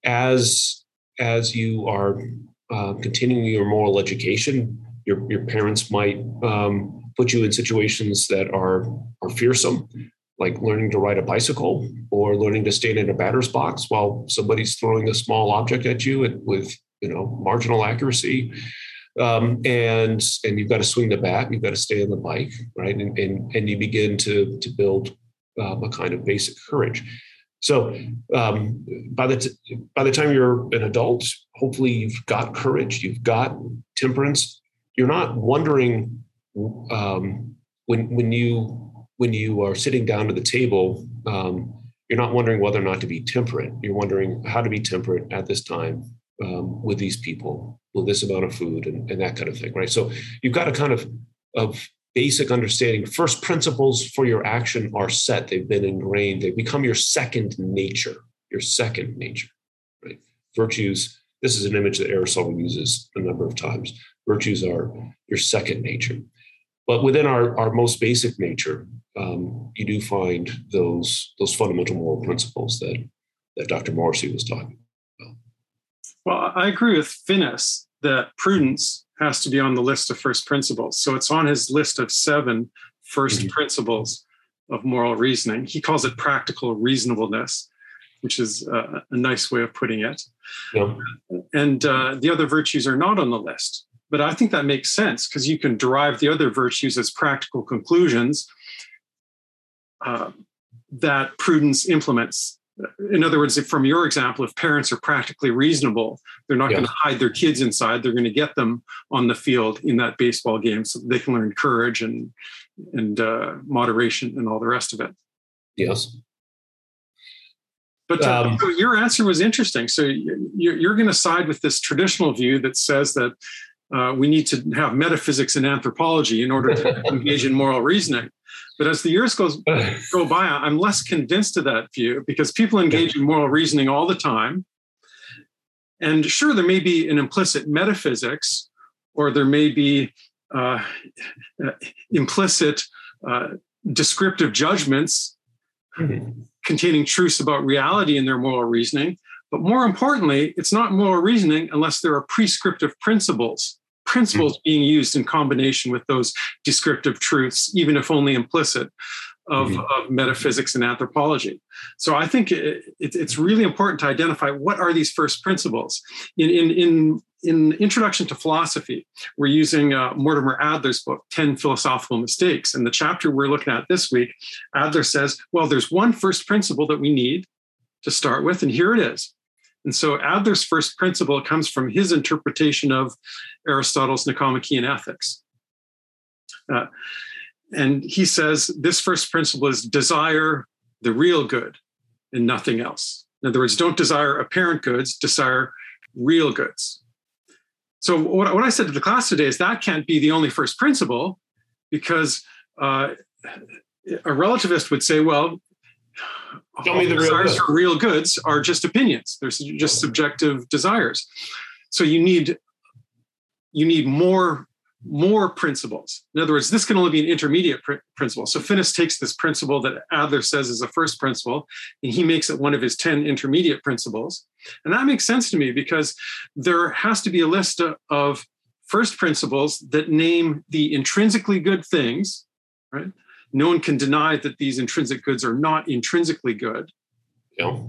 as as you are uh, continuing your moral education, your your parents might um, put you in situations that are are fearsome, like learning to ride a bicycle or learning to stand in a batter's box while somebody's throwing a small object at you with, you know, marginal accuracy. Um, and, and you've got to swing the bat, you've got to stay on the bike, right? And, and, and you begin to, to build um, a kind of basic courage. So um, by the t- by the time you're an adult, hopefully you've got courage, you've got temperance. You're not wondering um, when, when you, When you are sitting down to the table, um, you're not wondering whether or not to be temperate. You're wondering how to be temperate at this time um, with these people, with this amount of food and, and that kind of thing, right? So you've got a kind of, of basic understanding. First principles for your action are set. They've been ingrained. They become your second nature, your second nature, right? Virtues, this is an image that Aristotle uses a number of times. Virtues are your second nature. But within our, our most basic nature, um, you do find those those fundamental moral principles that, that Doctor Morrissey was talking about. Well, I agree with Finnis that prudence has to be on the list of first principles. So it's on his list of seven first mm-hmm. principles of moral reasoning. He calls it practical reasonableness, which is a, a nice way of putting it. Yeah. And uh, the other virtues are not on the list. But I think that makes sense because you can derive the other virtues as practical conclusions uh, that prudence implements. In other words, if from your example, if parents are practically reasonable, they're not yeah. going to hide their kids inside. They're going to get them on the field in that baseball game so they can learn courage and, and uh, moderation and all the rest of it. Yes. But um, so your answer was interesting. So you're going to side with this traditional view that says that uh, we need to have metaphysics and anthropology in order to engage in moral reasoning. But as the years goes go by, I'm less convinced of that view because people engage in moral reasoning all the time. And sure, there may be an implicit metaphysics, or there may be uh, implicit uh, descriptive judgments. Mm-hmm. Containing truths about reality in their moral reasoning. But more importantly, it's not moral reasoning unless there are prescriptive principles, principles mm-hmm. being used in combination with those descriptive truths, even if only implicit, of, mm-hmm. of metaphysics and anthropology. So I think it, it, it's really important to identify what are these first principles. In, in, in in the introduction to philosophy, we're using uh, Mortimer Adler's book, Ten Philosophical Mistakes. And the chapter we're looking at this week, Adler says, well, there's one first principle that we need to start with, and here it is. And so Adler's first principle comes from his interpretation of Aristotle's Nicomachean Ethics. Uh, and he says, this first principle is desire the real good and nothing else. In other words, don't desire apparent goods, desire real goods. So what, what I said to the class today is that can't be the only first principle, because uh, a relativist would say, well, Tell me the desires real for real goods are just opinions. They're just subjective desires. So you need, you need more, more principles. In other words, this can only be an intermediate pr- principle. So Finnis takes this principle that Adler says is a first principle, and he makes it one of his ten intermediate principles. And that makes sense to me, because there has to be a list of first principles that name the intrinsically good things, right? No one can deny that these intrinsic goods are not intrinsically good. Yeah.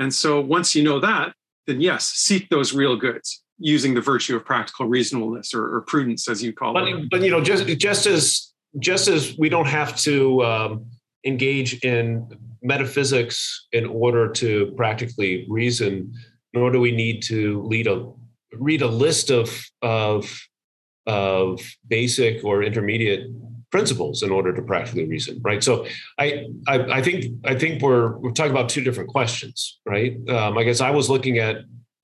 And so once you know that, then yes, seek those real goods using the virtue of practical reasonableness, or, or prudence, as you call but, it. But, you know, just, just as just as we don't have to um, engage in metaphysics in order to practically reason, nor do we need to lead a, read a list of, of, of basic or intermediate principles in order to practically reason, right? So I, I, I think I think we're we're talking about two different questions, right? Um, I guess I was looking at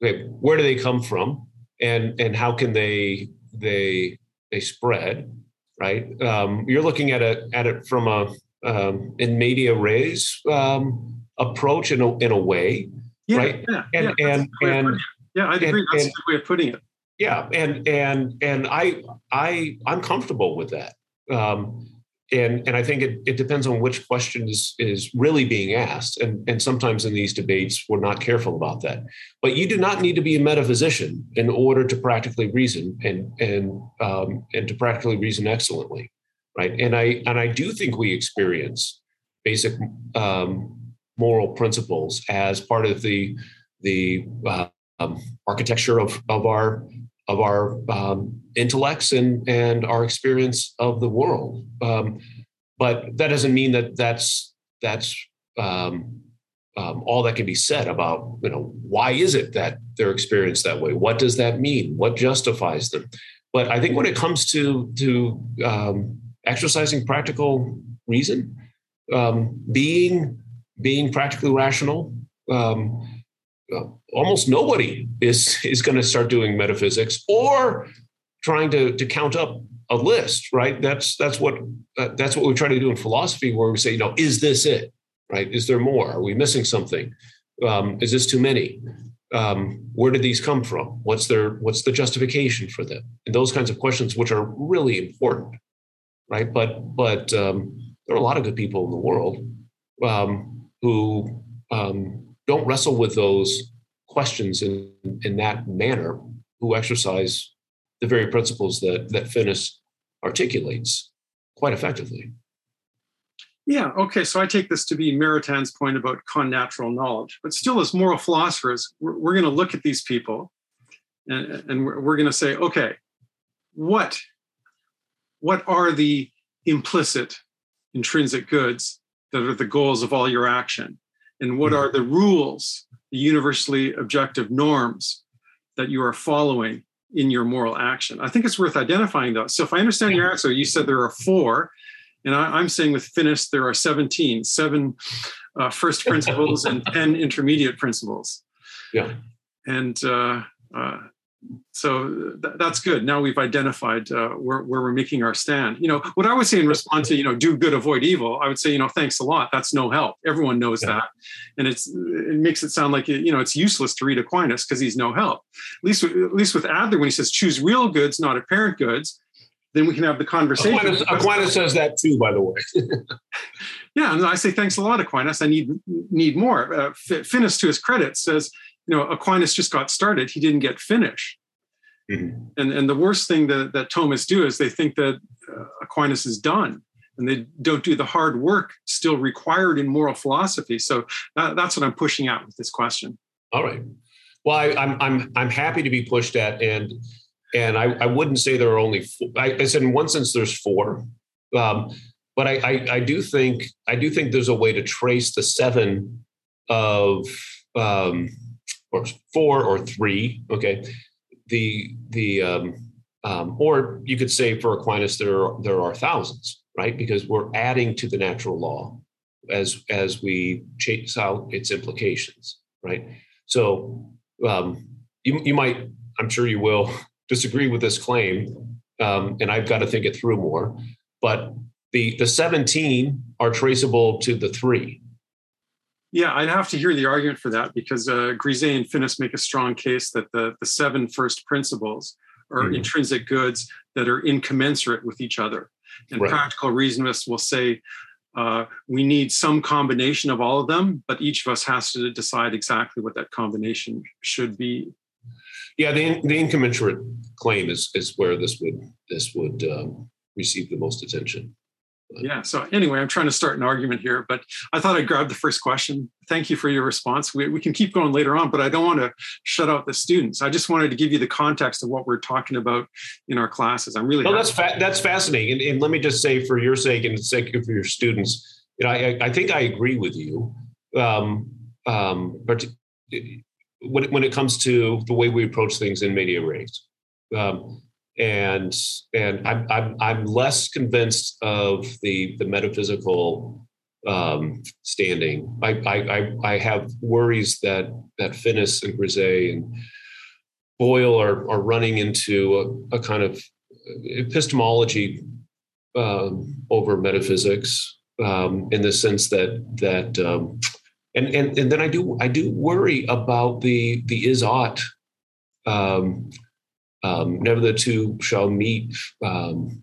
okay, where do they come from, and and how can they they they spread, right? Um, you're looking at it at it from a um, in media res um, approach in a in a way, yeah, right? Yeah, and yeah, and and yeah, I agree. That's a good way of putting it. Yeah, and and and I I I'm comfortable with that. Um, and, and I think it, it depends on which question is, is really being asked. And, and sometimes in these debates, we're not careful about that. But you do not need to be a metaphysician in order to practically reason and, and, um, and to practically reason excellently, right? And I, and I do think we experience basic um, moral principles as part of the, the uh, um, architecture of, of our of our um, intellects and, and our experience of the world. Um, but that doesn't mean that that's, that's um, um, all that can be said about, you know, why is it that they're experienced that way? What does that mean? What justifies them? But I think when it comes to, to um, exercising practical reason, um, being, being practically rational, um, Uh, almost nobody is is going to start doing metaphysics or trying to to count up a list, right? That's that's what uh, that's what we try to do in philosophy, where we say, you know, is this it, right? Is there more? Are we missing something? Um, is this too many? Um, where did these come from? What's their what's the justification for them? And those kinds of questions, which are really important, right? But but um, there are a lot of good people in the world um, who. Um, don't wrestle with those questions in, in that manner, who exercise the very principles that, that Finnis articulates quite effectively. Yeah, okay, so I take this to be Meritan's point about connatural knowledge, but still as moral philosophers, we're, we're going to look at these people and, and we're, we're going to say, okay, what, what are the implicit intrinsic goods that are the goals of all your action? And what are the rules, the universally objective norms that you are following in your moral action? I think it's worth identifying those. So if I understand your answer, you said there are four, and I, I'm saying with Finnis, there are seventeen, seven uh, first principles and ten intermediate principles. Yeah. And uh, uh, so th- that's good. Now we've identified uh, where, where we're making our stand. You know, what I would say in response to, you know, do good, avoid evil, I would say, you know, thanks a lot. That's no help. Everyone knows yeah. that. And it's, it makes it sound like, you know, it's useless to read Aquinas because he's no help. At least, at least with Adler, when he says choose real goods, not apparent goods, then we can have the conversation. Aquinas, Aquinas says that too, by the way. Yeah. And I say, thanks a lot, Aquinas. I need, need more. Uh, Finnis, to his credit, says, you know, Aquinas just got started. He didn't get finished. Mm-hmm. And and the worst thing that, that Thomists do is they think that uh, Aquinas is done, and they don't do the hard work still required in moral philosophy. So that, that's what I'm pushing at with this question. All right. Well, I, I'm I'm I'm happy to be pushed at, and and I, I wouldn't say there are only four. I, I said in one sense there's four, um, but I, I I do think I do think there's a way to trace the seven of um, or four or three. Okay, the the um, um, or you could say for Aquinas there are, there are thousands, right? Because we're adding to the natural law as as we chase out its implications, right? So um, you, you might, I'm sure you will, disagree with this claim, um, and I've got to think it through more. But the the seventeen are traceable to the three. Yeah, I'd have to hear the argument for that, because uh, Griset and Finnis make a strong case that the, the seven first principles are mm-hmm. intrinsic goods that are incommensurate with each other. And right. practical reasonists will say, Uh, we need some combination of all of them, but each of us has to decide exactly what that combination should be. Yeah, the, the incommensurate claim is is where this would this would um, receive the most attention. But. Yeah. So anyway, I'm trying to start an argument here, but I thought I'd grab the first question. Thank you for your response. We we can keep going later on, but I don't want to shut out the students. I just wanted to give you the context of what we're talking about in our classes. I'm really no, that's fa- that's fascinating. And, and let me just say, for your sake and the sake of your students, you know, I I think I agree with you. Um, um, but when it, when it comes to the way we approach things in many arrays. Um, And and I'm I'm I'm less convinced of the the metaphysical um, standing. I, I I have worries that that Finnis and Griset and Boyle are are running into a, a kind of epistemology um, over metaphysics um, in the sense that that um, and and and then I do I do worry about the the is ought. Um, Um, never the two shall meet um,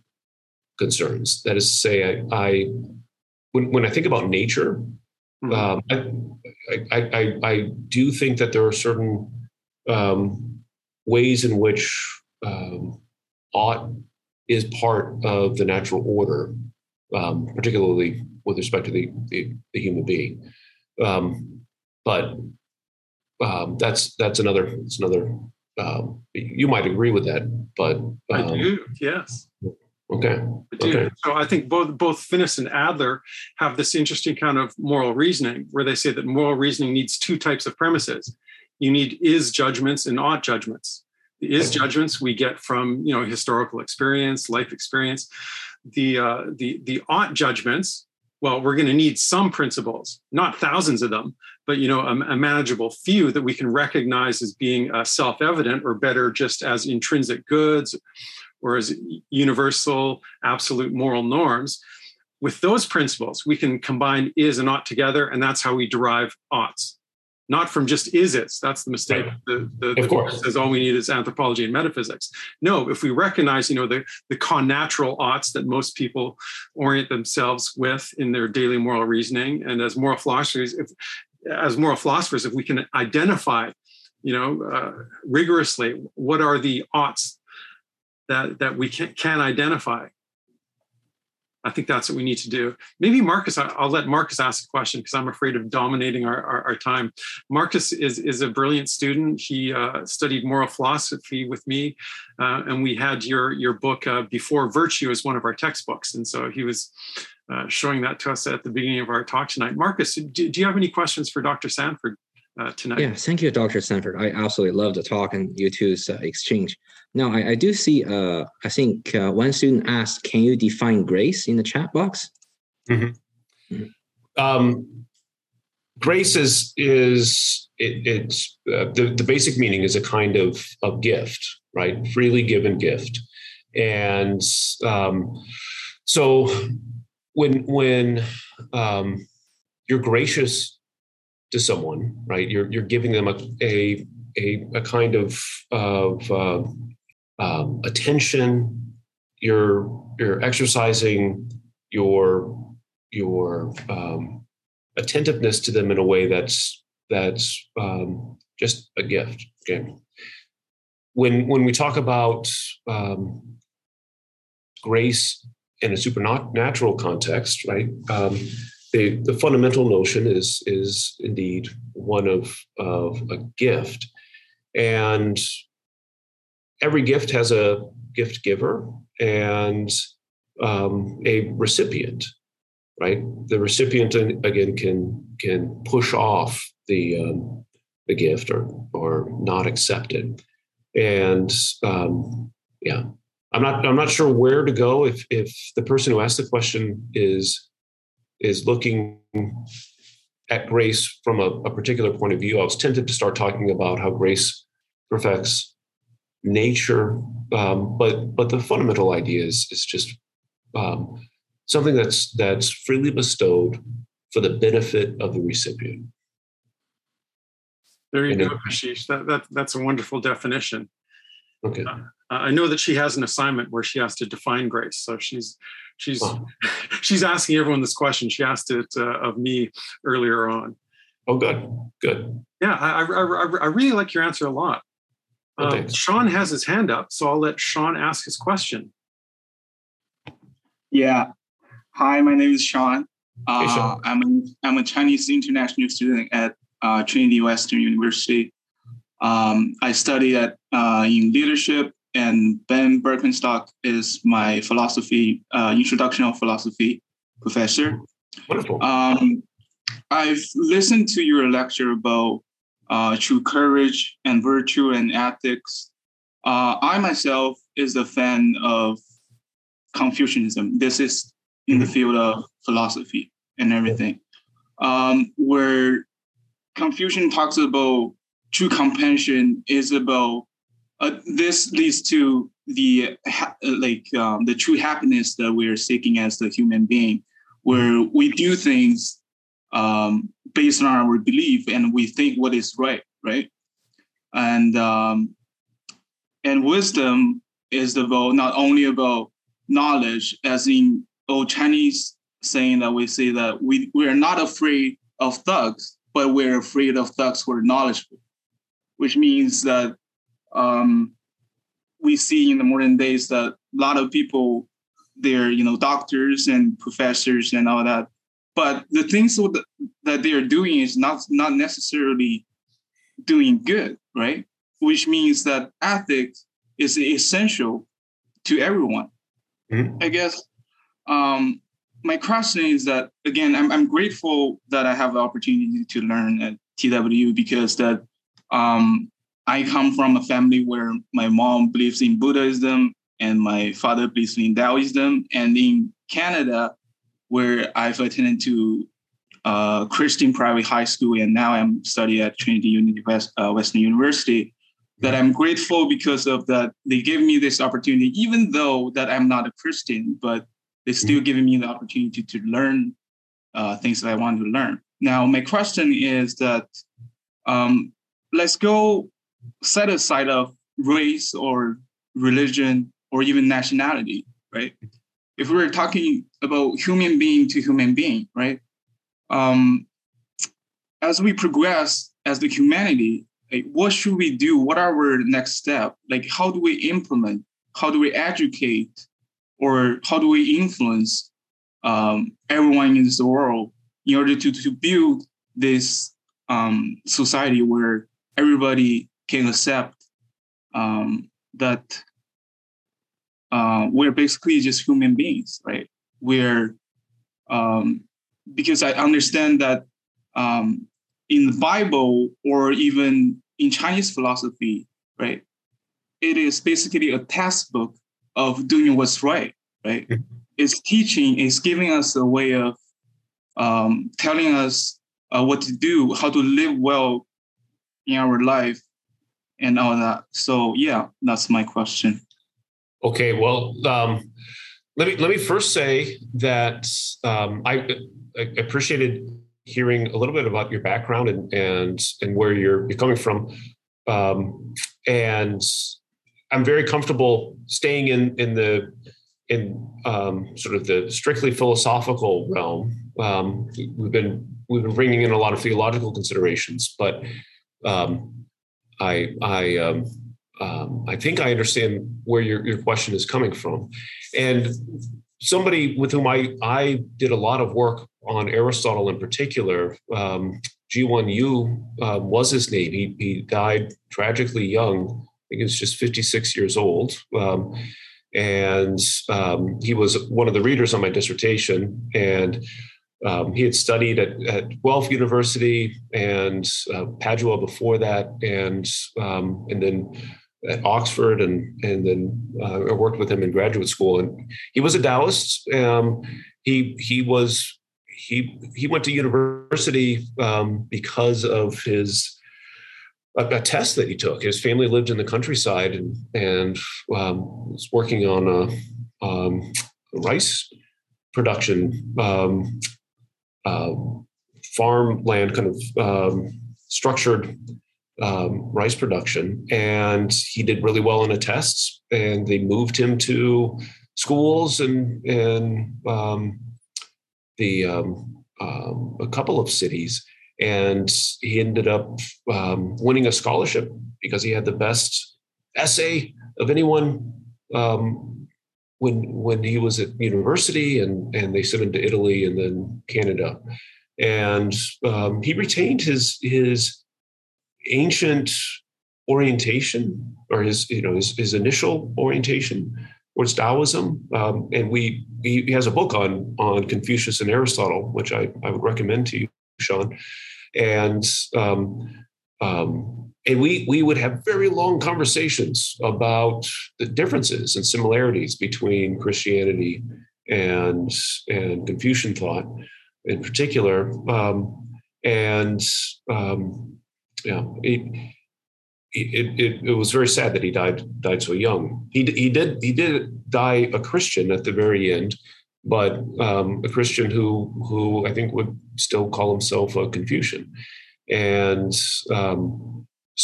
concerns. That is to say, I, I when, when I think about nature, um, I, I, I, I do think that there are certain um, ways in which um, ought is part of the natural order, um, particularly with respect to the, the, the human being. Um, but um, that's that's another it's another. Um, you might agree with that, but um, I do. Yes. Okay. I do. Okay. So I think both both Finnis and Adler have this interesting kind of moral reasoning, where they say that moral reasoning needs two types of premises. You need is judgments and ought judgments. The is judgments we get from you know historical experience, life experience. The uh, the the ought judgments. Well, we're going to need some principles, not thousands of them, but you know, a, a manageable few that we can recognize as being uh, self-evident, or better, just as intrinsic goods, or as universal absolute moral norms. With those principles, we can combine is and ought together, and that's how we derive oughts, not from just is it's. That's the mistake. Right. The, the, the course says all we need is anthropology and metaphysics. No, if we recognize, you know, the, the connatural oughts that most people orient themselves with in their daily moral reasoning, and as moral philosophers, if, as moral philosophers, if we can identify, you know, uh, rigorously what are the oughts that that we can, can identify, I think that's what we need to do. Maybe Marcus, I'll let Marcus ask a question because I'm afraid of dominating our, our, our time. Marcus is, is a brilliant student. He uh, studied moral philosophy with me, uh, and we had your, your book, uh, Before Virtue, as one of our textbooks. And so he was uh, showing that to us at the beginning of our talk tonight. Marcus, do, do you have any questions for Doctor Sanford uh, tonight? Yeah, thank you, Doctor Sanford. I absolutely love the talk and you two's uh, exchange. Now, I, I do see, uh, I think uh, one student asked, can you define grace in the chat box? Mm-hmm. Mm-hmm. Um, grace is, is it, it's uh, the, the basic meaning is a kind of, of gift, right? Freely given gift. And um, so when, when um, you're gracious to someone, right, you're, you're giving them a, a, a, a kind of, of uh, Um, attention, you're you're exercising your your um, attentiveness to them in a way that's that's um, just a gift. Okay. When when we talk about um, grace in a supernatural context, right? Um, the the fundamental notion is is indeed one of of a gift, And every gift has a gift giver and um, a recipient, right? The recipient, again, can can push off the um, the gift or or not accept it. And um, yeah, I'm not I'm not sure where to go if if the person who asked the question is is looking at grace from a, a particular point of view. I was tempted to start talking about how grace perfects nature, um, but but the fundamental idea is is just um, something that's that's freely bestowed for the benefit of the recipient. There you and go, Ashish. That, that that's a wonderful definition. Okay. Uh, I know that she has an assignment where she has to define grace. So she's she's wow. she's asking everyone this question. She asked it uh, of me earlier on. Oh, good, good. Yeah, I, I, I, I really like your answer a lot. Uh, okay. Sean has his hand up, so I'll let Sean ask his question. Yeah. Hi, my name is Sean. Uh, hey, Sean. I'm a, I'm a Chinese international student at uh, Trinity Western University. Um, I study at uh, in leadership, and Ben Birkenstock is my philosophy, uh, introductional philosophy professor. Wonderful. Um, I've listened to your lecture about uh, true courage and virtue and ethics. Uh, I myself is a fan of Confucianism. This is in mm-hmm. the field of philosophy and everything, um, where Confucian talks about true compassion is about, uh, this leads to the ha- like um, the true happiness that we are seeking as the human being, where we do things um, based on our belief and we think what is right, right? And um, and wisdom is about not only about knowledge, as in old Chinese saying that we say that we, we are not afraid of thugs, but we're afraid of thugs who are knowledgeable. Which means that um, we see in the modern days that a lot of people, they're, you know, doctors and professors and all that, but the things that they are doing is not, not necessarily doing good, right? Which means that ethics is essential to everyone. Mm-hmm. I guess um, my question is that, again, I'm, I'm grateful that I have the opportunity to learn at T W U because that Um, I come from a family where my mom believes in Buddhism and my father believes in Taoism. And in Canada, where I've attended to uh, Christian private high school, and now I'm studying at Trinity West, uh, Western University, that I'm grateful because of that. They gave me this opportunity, even though that I'm not a Christian, but they're still giving me the opportunity to learn uh, things that I want to learn. Now, my question is that, um, let's go set aside of race or religion or even nationality, right? If we were talking about human being to human being, right? Um, as we progress as the humanity, like what should we do? What are our next step? Like how do we implement? How do we educate? Or how do we influence um, everyone in this world in order to, to build this um, society where everybody can accept um, that uh, we're basically just human beings, right? We're, um, because I understand that um, in the Bible or even in Chinese philosophy, right? It is basically a textbook of doing what's right, right? It's teaching, it's giving us a way of um, telling us uh, what to do, how to live well in our life and all that. So yeah, that's my question. Okay, well, um, let me let me first say that um, I, I appreciated hearing a little bit about your background and and and where you're you're coming from, um, and I'm very comfortable staying in in the in um, sort of the strictly philosophical realm. Um, we've been we've been bringing in a lot of theological considerations, but Um, I I um, um, I think I understand where your, your question is coming from, and somebody with whom I I did a lot of work on Aristotle in particular, um, G one U uh, was his name. He, he died tragically young. I think he was just fifty-six years old. Um, and um, he was one of the readers on my dissertation. And um, he had studied at, at Guelph University and uh, Padua before that, and um, and then at Oxford, and and then uh, I worked with him in graduate school. And he was a Taoist. Um, he he was. He he went to university um, because of his a, a test that he took. His family lived in the countryside and and um, was working on a um, rice production um, uh, farmland, kind of um, structured um, rice production, and he did really well on a test. And they moved him to schools and and. Um, The um, um, a couple of cities, and he ended up um, winning a scholarship because he had the best essay of anyone um, when when he was at university, and and they sent him to Italy and then Canada, and um, he retained his his ancient orientation, or his you know his, his initial orientation towards Taoism, um, and we he has a book on on Confucius and Aristotle, which I, I would recommend to you, Sean. And um, um, and we we would have very long conversations about the differences and similarities between Christianity and and Confucian thought, in particular. Um, and um, yeah. It, It, it, it was very sad that he died died so young. He he did he did die a Christian at the very end, but um, a Christian who who I think would still call himself a Confucian. And um,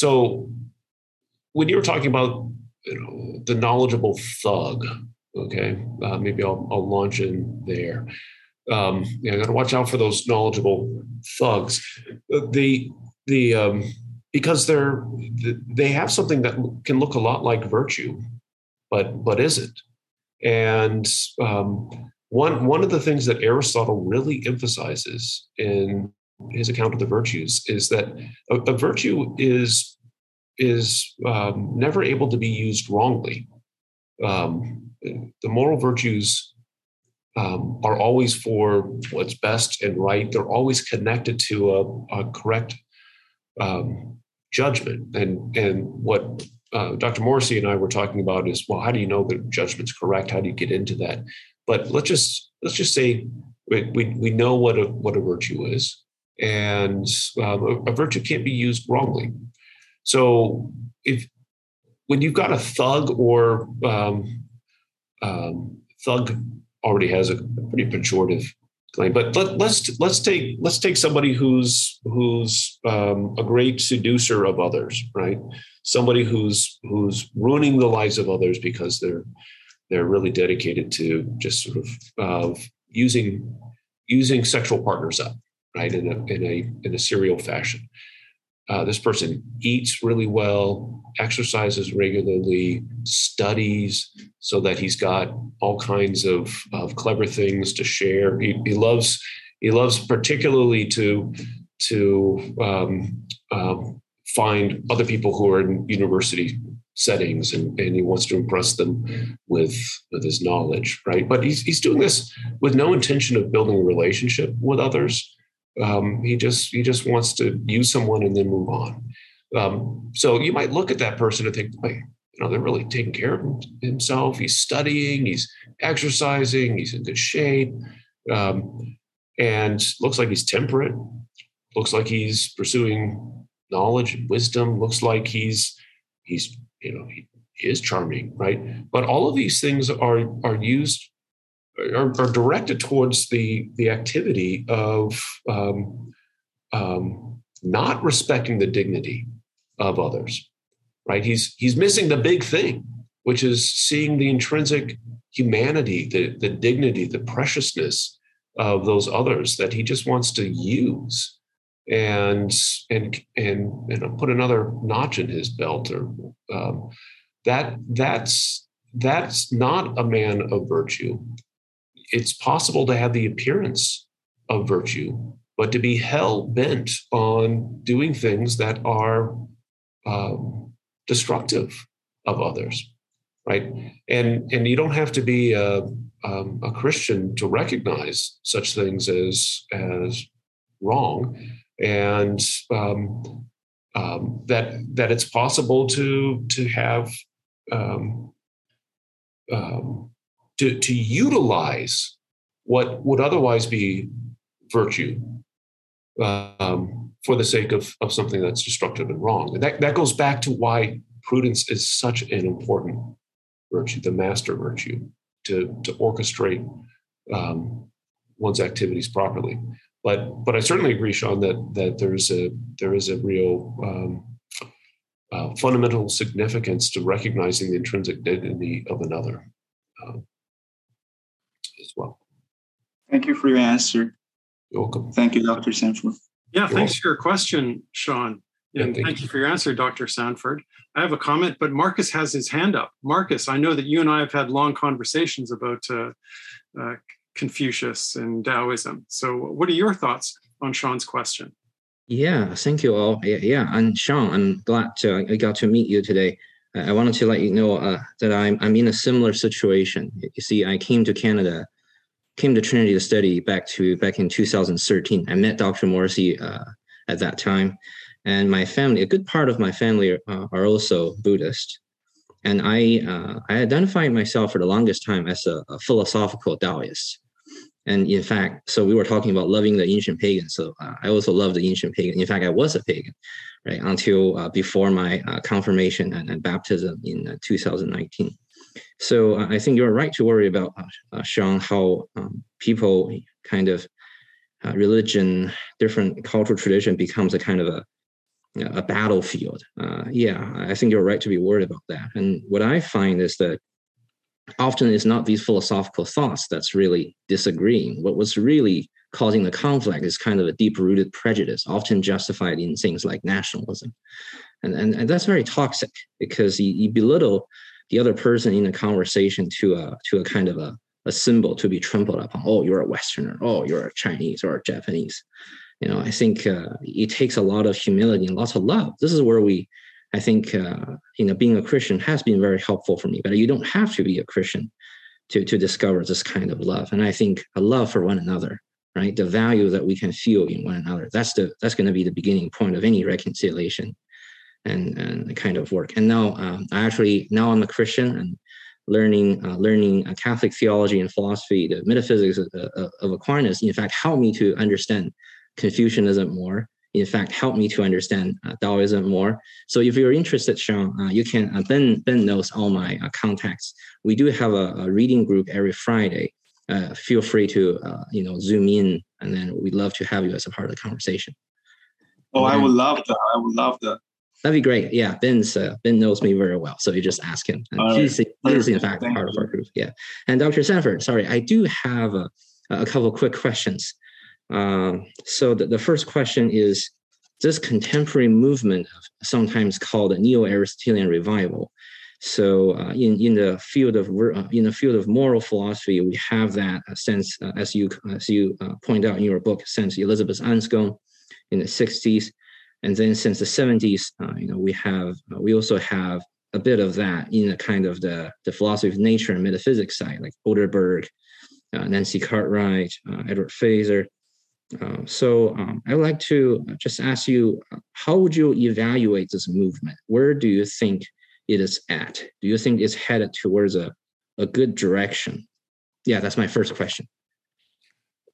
so, when you were talking about you know, the knowledgeable thug, okay, uh, maybe I'll, I'll launch in there. Um, you know, gotta watch out for those knowledgeable thugs. The the um, Because they're they have something that can look a lot like virtue, but but isn't. And um, one one of the things that Aristotle really emphasizes in his account of the virtues is that a, a virtue is is um, never able to be used wrongly. Um, the moral virtues um, are always for what's best and right. They're always connected to a, a correct um judgment. And and what uh, Doctor Morrissey and I were talking about is, well, how do you know that judgment's correct? How do you get into that? But let's just let's just say we we, we know what a what a virtue is, and um, a, a virtue can't be used wrongly. So if when you've got a thug or um, um, thug already has a pretty pejorative claim, but let, let's let's take let's take somebody who's who's um, a great seducer of others, right? Somebody who's who's ruining the lives of others because they're they're really dedicated to just sort of uh, using using sexual partners up, right? In a in a in a serial fashion. Uh, this person eats really well, exercises regularly, studies, so that he's got all kinds of, of clever things to share. He, he loves he loves particularly to to um, um, find other people who are in university settings, and, and he wants to impress them with with his knowledge, right? But he's he's doing this with no intention of building a relationship with others. Um, he just he just wants to use someone and then move on. Um, so you might look at that person and think, wait, you know, they're really taking care of himself. He's studying, he's exercising, he's in good shape, um, and looks like he's temperate. Looks like he's pursuing knowledge and wisdom. Looks like he's he's you know he is charming, right? But all of these things are are used. Are, are directed towards the the activity of um, um, not respecting the dignity of others, right? He's he's missing the big thing, which is seeing the intrinsic humanity, the the dignity, the preciousness of those others that he just wants to use and and and and put another notch in his belt. Or um, that that's that's not a man of virtue. It's possible to have the appearance of virtue but to be hell-bent on doing things that are um, destructive of others, right? And and you don't have to be a, um, a Christian to recognize such things as as wrong, and um, um, that that it's possible to to have um, um, to to utilize what would otherwise be virtue um, for the sake of, of something that's destructive and wrong. And that, that goes back to why prudence is such an important virtue, the master virtue, to, to orchestrate um, one's activities properly. But but I certainly agree, Sean, that that there's a there is a real um, uh, fundamental significance to recognizing the intrinsic dignity of another uh, as well. Thank you for your answer. You're welcome. Thank you, Doctor Sanford. Yeah, You're thanks welcome. for your question, Sean. And yeah, thank, thank you. you for your answer, Doctor Sanford. I have a comment, but Marcus has his hand up. Marcus, I know that you and I have had long conversations about uh, uh, Confucius and Taoism. So what are your thoughts on Sean's question? Yeah, thank you all. Yeah, yeah. And Sean, I'm glad to, I got to meet you today. I wanted to let you know uh, that I'm, I'm in a similar situation. You see, I came to Canada Came to Trinity to study back to back in two thousand thirteen. I met Doctor Morrissey uh, at that time, and my family, a good part of my family, uh, are also Buddhist. And I uh, I identified myself for the longest time as a, a philosophical Taoist. And in fact, so we were talking about loving the ancient pagan. So uh, I also love the ancient pagan. In fact, I was a pagan, right, until uh, before my uh, confirmation and, and baptism in uh, two thousand nineteen. So uh, I think you're right to worry about, uh, uh, Sean, how um, people kind of uh, religion, different cultural tradition becomes a kind of a, a battlefield. Uh, yeah, I think you're right to be worried about that. And what I find is that often it's not these philosophical thoughts that's really disagreeing. What was really causing the conflict is kind of a deep-rooted prejudice, often justified in things like nationalism. And, and, and that's very toxic because you, you belittle the other person in a conversation to a to a kind of a, a symbol to be trampled upon. Oh, you're a Westerner. Oh, you're a Chinese or a Japanese. You know, I think uh, it takes a lot of humility and lots of love. This is where we, I think, uh, you know, being a Christian has been very helpful for me. But you don't have to be a Christian to to discover this kind of love. And I think a love for one another, right? The value that we can feel in one another. That's the that's going to be the beginning point of any reconciliation. And, and the kind of work. And now um, I actually, now I'm a Christian and learning uh, learning uh, Catholic theology and philosophy, the metaphysics of, uh, of Aquinas, in fact, helped me to understand Confucianism more. In fact, helped me to understand uh, Taoism more. So if you're interested, Sean, uh, you can, uh, Ben, Ben knows all my uh, contacts. We do have a, a reading group every Friday. Uh, feel free to, uh, you know, zoom in, and then we'd love to have you as a part of the conversation. Oh, and I would love that. I would love that. That'd be great. Yeah, Ben's, uh, Ben knows me very well, so you just ask him. And right. He's, he's, in fact, Thank part you. of our group. Yeah. And Doctor Sanford, sorry, I do have a, a couple of quick questions. Um, so the, the first question is, this contemporary movement, sometimes called a neo-Aristotelian revival. So uh, in, in, the field of, uh, in the field of moral philosophy, we have that since, uh, as you, as you uh, point out in your book, since Elizabeth Anscombe in the sixties. And then since the seventies, uh, you know, we have uh, we also have a bit of that in the kind of the, the philosophy of nature and metaphysics side, like Oderberg, uh, Nancy Cartwright, uh, Edward Fayser. Uh, so um, I'd like to just ask you, how would you evaluate this movement? Where do you think it is at? Do you think it's headed towards a, a good direction? Yeah, that's my first question.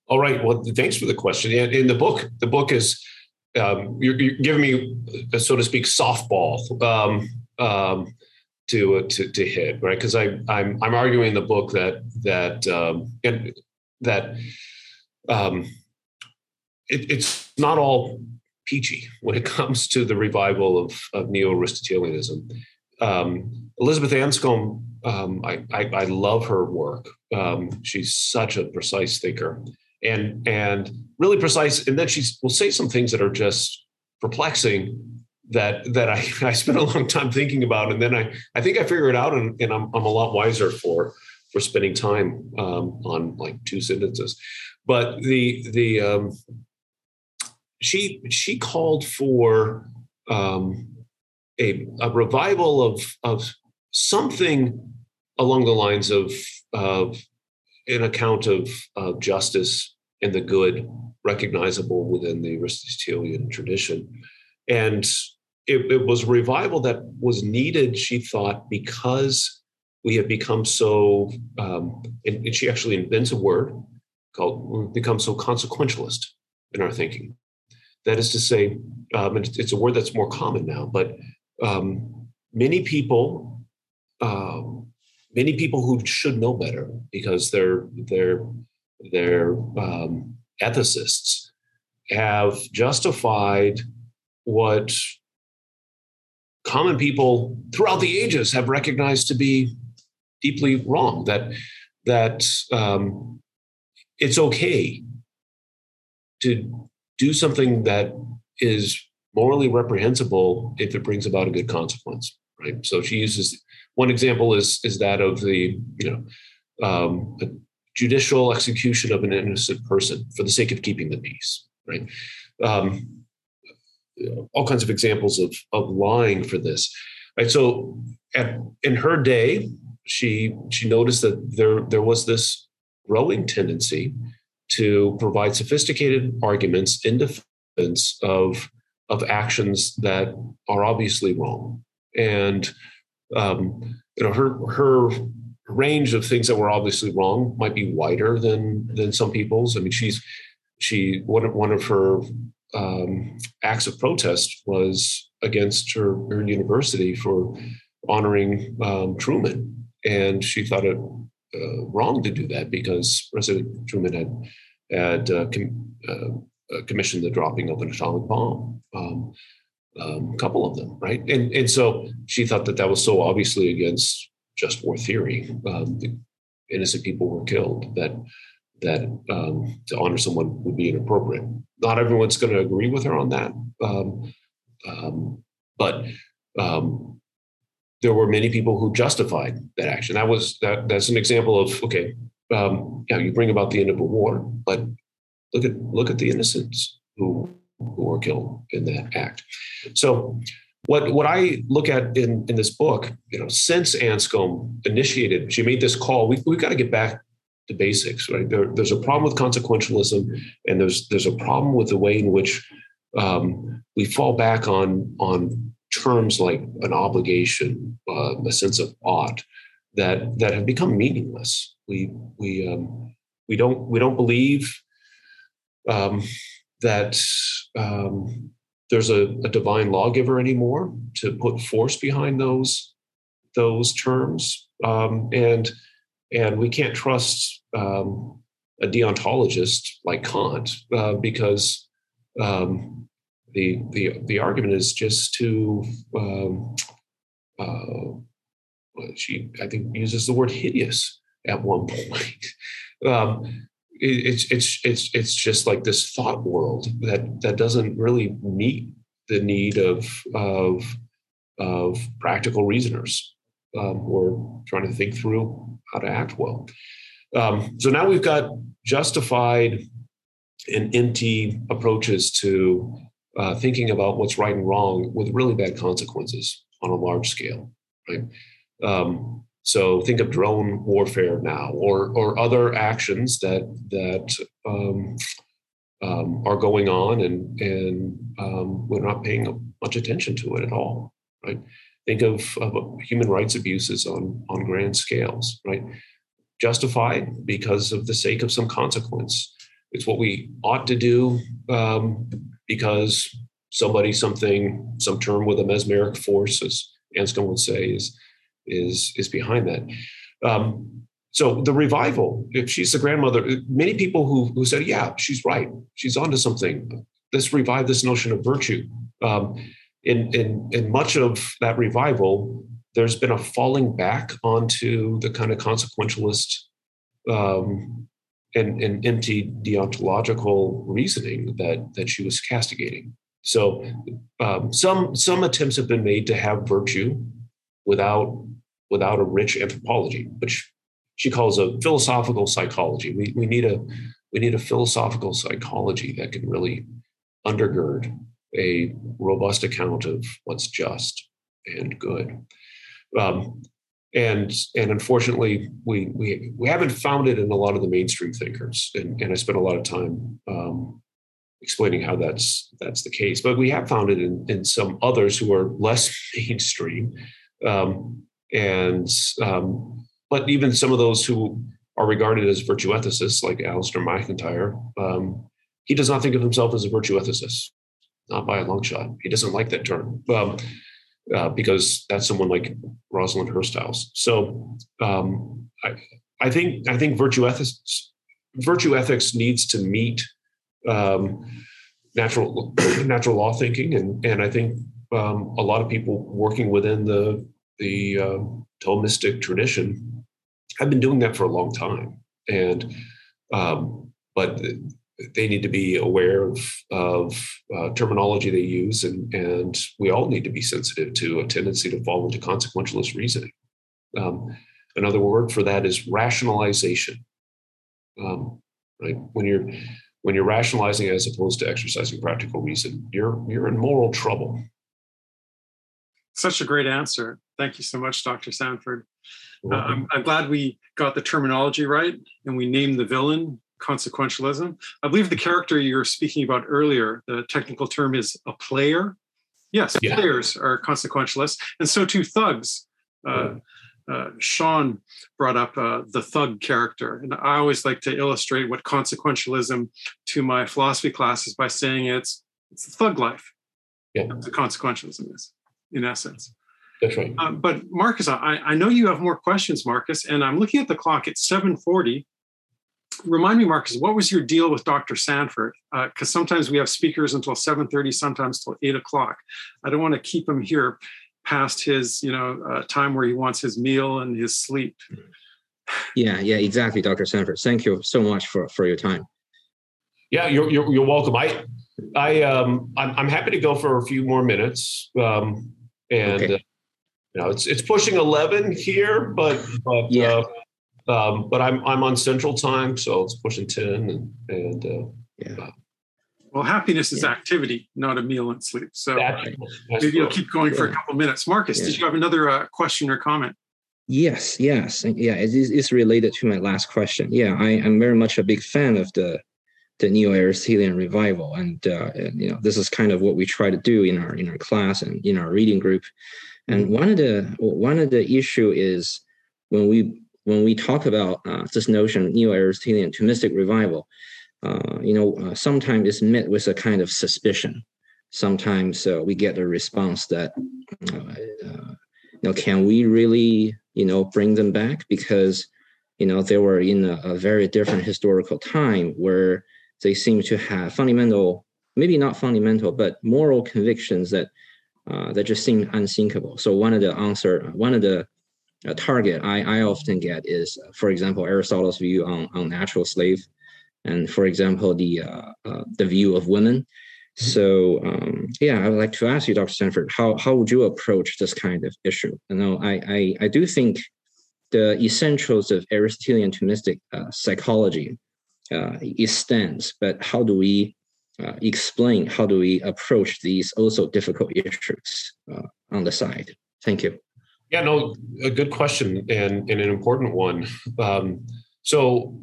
All right. Well, thanks for the question. And in the book, the book is. Um, you're, you're giving me, so to speak, softball um, um, to, uh, to to hit, right? Because I'm I'm arguing in the book that that um, and that um, it, it's not all peachy when it comes to the revival of, of neo-Aristotelianism. Um, Elizabeth Anscombe, um, I, I I love her work. Um, she's such a precise thinker. And and really precise, and then she will say some things that are just perplexing that that I, I spent a long time thinking about, and then I, I think I figure it out, and, and I'm I'm a lot wiser for for spending time um, on like two sentences. But the the um, she she called for um, a, a revival of of something along the lines of of an account of of justice and the good recognizable within the Aristotelian tradition. And it, it was a revival that was needed, she thought, because we have become so, um, and, and she actually invents a word called, we've become so consequentialist in our thinking. That is to say, um, and it's a word that's more common now, but um, many people, um, many people who should know better because they're, they're, they're um, ethicists have justified what common people throughout the ages have recognized to be deeply wrong, that that um, it's okay to do something that is morally reprehensible if it brings about a good consequence, right? So she uses, one example is, is that of the, you know, um, a judicial execution of an innocent person for the sake of keeping the peace, right? Um, all kinds of examples of, of lying for this, right? So at, in her day, she she noticed that there, there was this growing tendency to provide sophisticated arguments in defense of, of actions that are obviously wrong. And um, you know, her her range of things that were obviously wrong might be wider than than some people's. I mean, she's she one of one of her Um, acts of protest was against her, her university for honoring um, Truman. And she thought it uh, wrong to do that because President Truman had, had uh, com- uh, commissioned the dropping of an atomic bomb, um, um, a couple of them, right? And, and so she thought that that was so obviously against just war theory. Um, the innocent people were killed, that that um, to honor someone would be inappropriate. Not everyone's going to agree with her on that. Um, um, but um, there were many people who justified that action. That was that, that's an example of, okay, um, yeah, you bring about the end of a war, but look at look at the innocents who who were killed in that act. So what what I look at in, in this book, you know, since Anscombe initiated, she made this call, we, we've got to get back the basics, right? There, there's a problem with consequentialism, and there's there's a problem with the way in which um, we fall back on on terms like an obligation, uh, a sense of ought, that that have become meaningless. We we um, we don't we don't believe um, that um, there's a, a divine lawgiver anymore to put force behind those those terms, um, and. And we can't trust um, a deontologist like Kant uh, because um, the, the the argument is just too. Um, uh, she, I think, uses the word hideous at one point. um, it, it's it's it's it's just like this thought world that that doesn't really meet the need of of of practical reasoners um, who are trying to think through how to act well. Um, so now we've got justified and empty approaches to uh, thinking about what's right and wrong with really bad consequences on a large scale, right? Um, so think of drone warfare now, or or other actions that that um, um, are going on, and and um, we're not paying much attention to it at all, right? Think of, of human rights abuses on, on grand scales, right? Justified because of the sake of some consequence. It's what we ought to do um, because somebody, something, some term with a mesmeric force, as Anscombe would say, is, is, is behind that. Um, so the revival, if she's the grandmother, many people who, who said, yeah, she's right, she's onto something. Let's revive this notion of virtue. Um, In, in in much of that revival, there's been a falling back onto the kind of consequentialist um, and, and empty deontological reasoning that that she was castigating. So um, some some attempts have been made to have virtue without without a rich anthropology, which she calls a philosophical psychology. We we need a we need a philosophical psychology that can really undergird a robust account of what's just and good. Um, and and unfortunately, we, we we haven't found it in a lot of the mainstream thinkers. And, and I spent a lot of time um, explaining how that's that's the case. But we have found it in, in some others who are less mainstream. Um, and um, but even some of those who are regarded as virtue ethicists, like Alistair McIntyre, um, he does not think of himself as a virtue ethicist, not by a long shot. He doesn't like that term um, uh, because that's someone like Rosalind Hursthouse. So um, I, I think I think virtue ethics virtue ethics needs to meet um, natural natural law thinking, and and I think um, a lot of people working within the the uh, Thomistic tradition have been doing that for a long time, and um, but. They need to be aware of, of uh, terminology they use, and, and we all need to be sensitive to a tendency to fall into consequentialist reasoning. Um, another word for that is rationalization. Um, right? When you're when you're rationalizing as opposed to exercising practical reason, you're you're in moral trouble. Such a great answer. Thank you so much, Doctor Sanford. Uh, I'm, I'm glad we got the terminology right and we named the villain. Consequentialism. I believe the character you were speaking about earlier, the technical term is a player. Yes, yeah. Players are consequentialists, and so too thugs. Uh, uh, Sean brought up uh, the thug character, and I always like to illustrate what consequentialism to my philosophy classes by saying it's it's the thug life. Yeah, that's what consequentialism is in essence. That's right. Uh, but Marcus, I, I know you have more questions, Marcus, and I'm looking at the clock. It's seven forty. Remind me, Marcus, what was your deal with Doctor Sanford? Because uh, sometimes we have speakers until seven thirty, sometimes till eight o'clock. I don't want to keep him here past his, you know, uh, time where he wants his meal and his sleep. Yeah, yeah, exactly, Doctor Sanford. Thank you so much for, for your time. Yeah, you're, you're, you're welcome. I, I, um, I'm, I'm happy to go for a few more minutes. Um, and, okay. uh, you know, it's it's pushing eleven here, but... but yeah. Uh, Um, but I'm I'm on Central Time, so it's pushing ten, and, and uh, yeah. Uh, well, happiness is yeah. activity, not a meal and sleep. So uh, maybe you'll keep going yeah. for a couple minutes. Marcus, yeah. did you have another uh, question or comment? Yes, yes, yeah. It is it's related to my last question. Yeah, I am very much a big fan of the the Neo-Aristotelian revival, and uh, you know, this is kind of what we try to do in our in our class and in our reading group. And one of the one of the issue is when we When we talk about uh, this notion of Neo-Aristotelian Thomistic revival, uh, you know, uh, sometimes it's met with a kind of suspicion. Sometimes uh, we get a response that, uh, uh, you know, can we really, you know, bring them back? Because, you know, they were in a, a very different historical time where they seem to have fundamental, maybe not fundamental, but moral convictions that uh, that just seem unthinkable. So one of the answer, one of the A target I, I often get is, for example, Aristotle's view on, on natural slave, and for example, the uh, uh, the view of women. So um, yeah, I would like to ask you, Doctor Sanford, how how would you approach this kind of issue? You know, I I, I do think the essentials of Aristotelian Thomistic uh, psychology uh, extends, but how do we uh, explain? How do we approach these also difficult issues uh, on the side? Thank you. Yeah, no, a good question and, and an important one. Um, so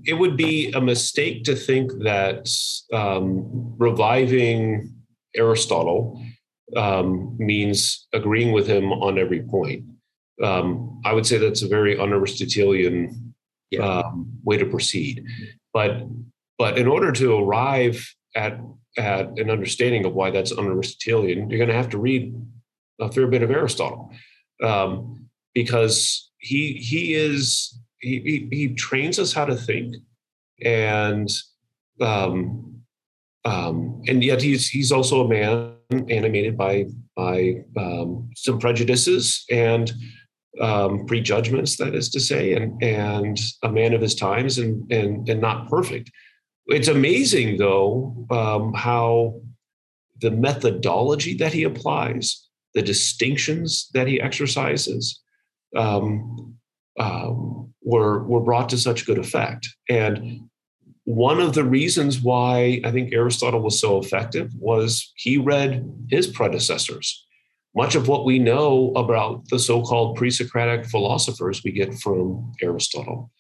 it would be a mistake to think that um, reviving Aristotle um, means agreeing with him on every point. Um, I would say that's a very un-Aristotelian yeah. um, way to proceed. But but in order to arrive at, at an understanding of why that's un-Aristotelian, you're going to have to read a fair bit of Aristotle. Um, because he he is he, he he trains us how to think, and um, um, and yet he's he's also a man animated by by um, some prejudices and um, prejudgments, that is to say, and and a man of his times and and and not perfect. It's amazing though um, how the methodology that he applies. The distinctions that he exercises um, um, were were brought to such good effect, and one of the reasons why I think Aristotle was so effective was he read his predecessors. Much of what we know about the so-called pre-Socratic philosophers we get from Aristotle.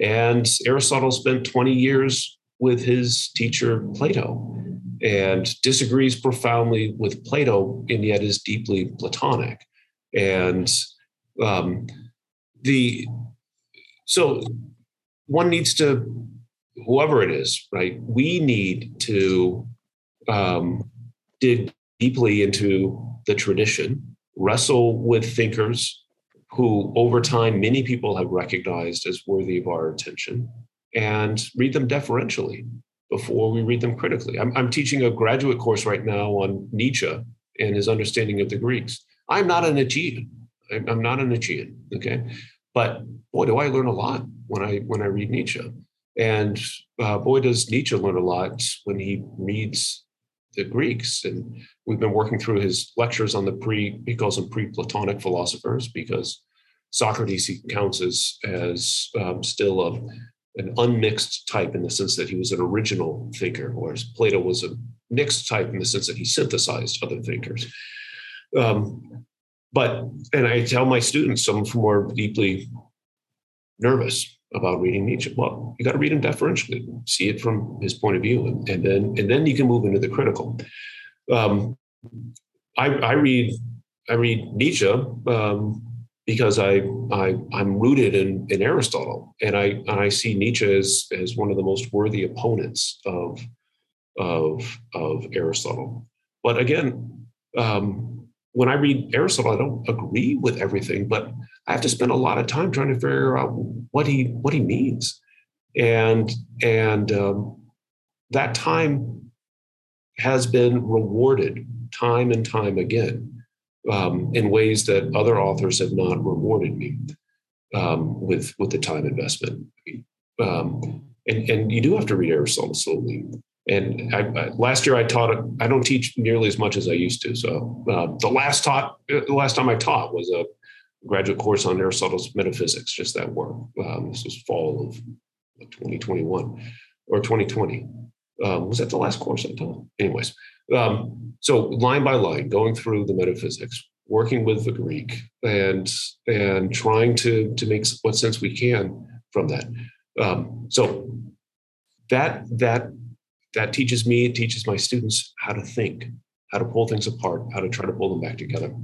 And Aristotle spent twenty years with his teacher, Plato, and disagrees profoundly with Plato, and yet is deeply Platonic. And um, the so one needs to, whoever it is, right, we need to um, dig deeply into the tradition, wrestle with thinkers who over time many people have recognized as worthy of our attention, and read them deferentially before we read them critically. I'm, I'm teaching a graduate course right now on Nietzsche and his understanding of the Greeks. I'm not a Nietzschean. I'm, I'm not a Nietzschean, okay? But boy, do I learn a lot when I when I read Nietzsche. And uh, boy, does Nietzsche learn a lot when he reads the Greeks. And we've been working through his lectures on the pre, he calls them pre-Platonic philosophers, because Socrates he counts as, as um, still a, an unmixed type in the sense that he was an original thinker, whereas Plato was a mixed type in the sense that he synthesized other thinkers. Um, but, and I tell my students, some of them are deeply nervous about reading Nietzsche. Well, you got to read him deferentially, see it from his point of view, and, and then and then you can move into the critical. Um, I, I read I read Nietzsche um, because I I I'm rooted in, in Aristotle, and I and I see Nietzsche as as one of the most worthy opponents of of of Aristotle. But again, um, when I read Aristotle, I don't agree with everything, but I have to spend a lot of time trying to figure out what he what he means, and and um, that time has been rewarded time and time again um, in ways that other authors have not rewarded me um, with with the time investment. Um, and and you do have to read Aristotle slowly. And I, I, last year I taught, I don't teach nearly as much as I used to. So uh, the last taught the last time I taught was a graduate course on Aristotle's metaphysics, just that work. Um, this was fall of twenty twenty-one or twenty twenty. Um, was that the last course I taught? Anyways, um, so line by line, going through the metaphysics, working with the Greek, and and trying to to make what sense we can from that. Um, so that that that teaches me, it teaches my students how to think, how to pull things apart, how to try to pull them back together.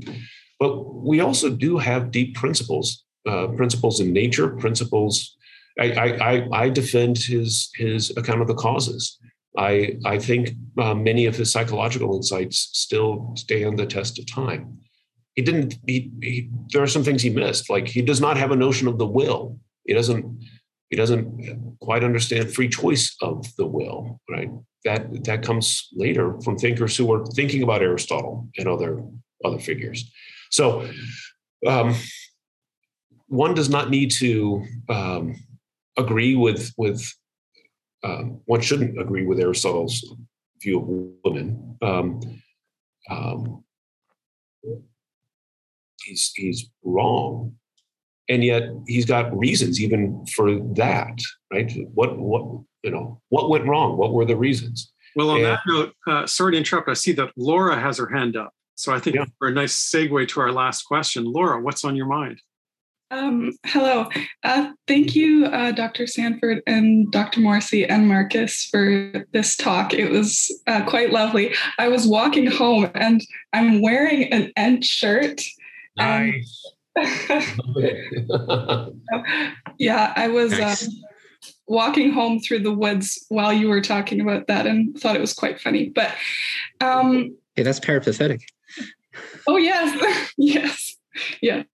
But we also do have deep principles, uh, principles in nature, principles. I, I, I defend his his account of the causes. I, I think uh, many of his psychological insights still stand the test of time. He didn't. He, he, there are some things he missed, like he does not have a notion of the will. He doesn't. He doesn't quite understand free choice of the will. Right. That that comes later from thinkers who are thinking about Aristotle and other other figures. So um, one does not need to um, agree with, with um, one shouldn't agree with Aristotle's view of women. Um, um, he's, he's wrong. And yet he's got reasons even for that, right? What, what you know, what went wrong? What were the reasons? Well, on and, that note, uh, sorry to interrupt. I see that Laura has her hand up. So I think yeah. for a nice segue to our last question, Laura, what's on your mind? Um, hello. Uh, thank you, uh, Doctor Sanford and Doctor Morrissey and Marcus for this talk. It was uh, quite lovely. I was walking home and I'm wearing an Ent shirt. Nice. And yeah, I was nice. um, walking home through the woods while you were talking about that and thought it was quite funny. But um, hey, that's parapathetic. Oh, yes. yes. Yes.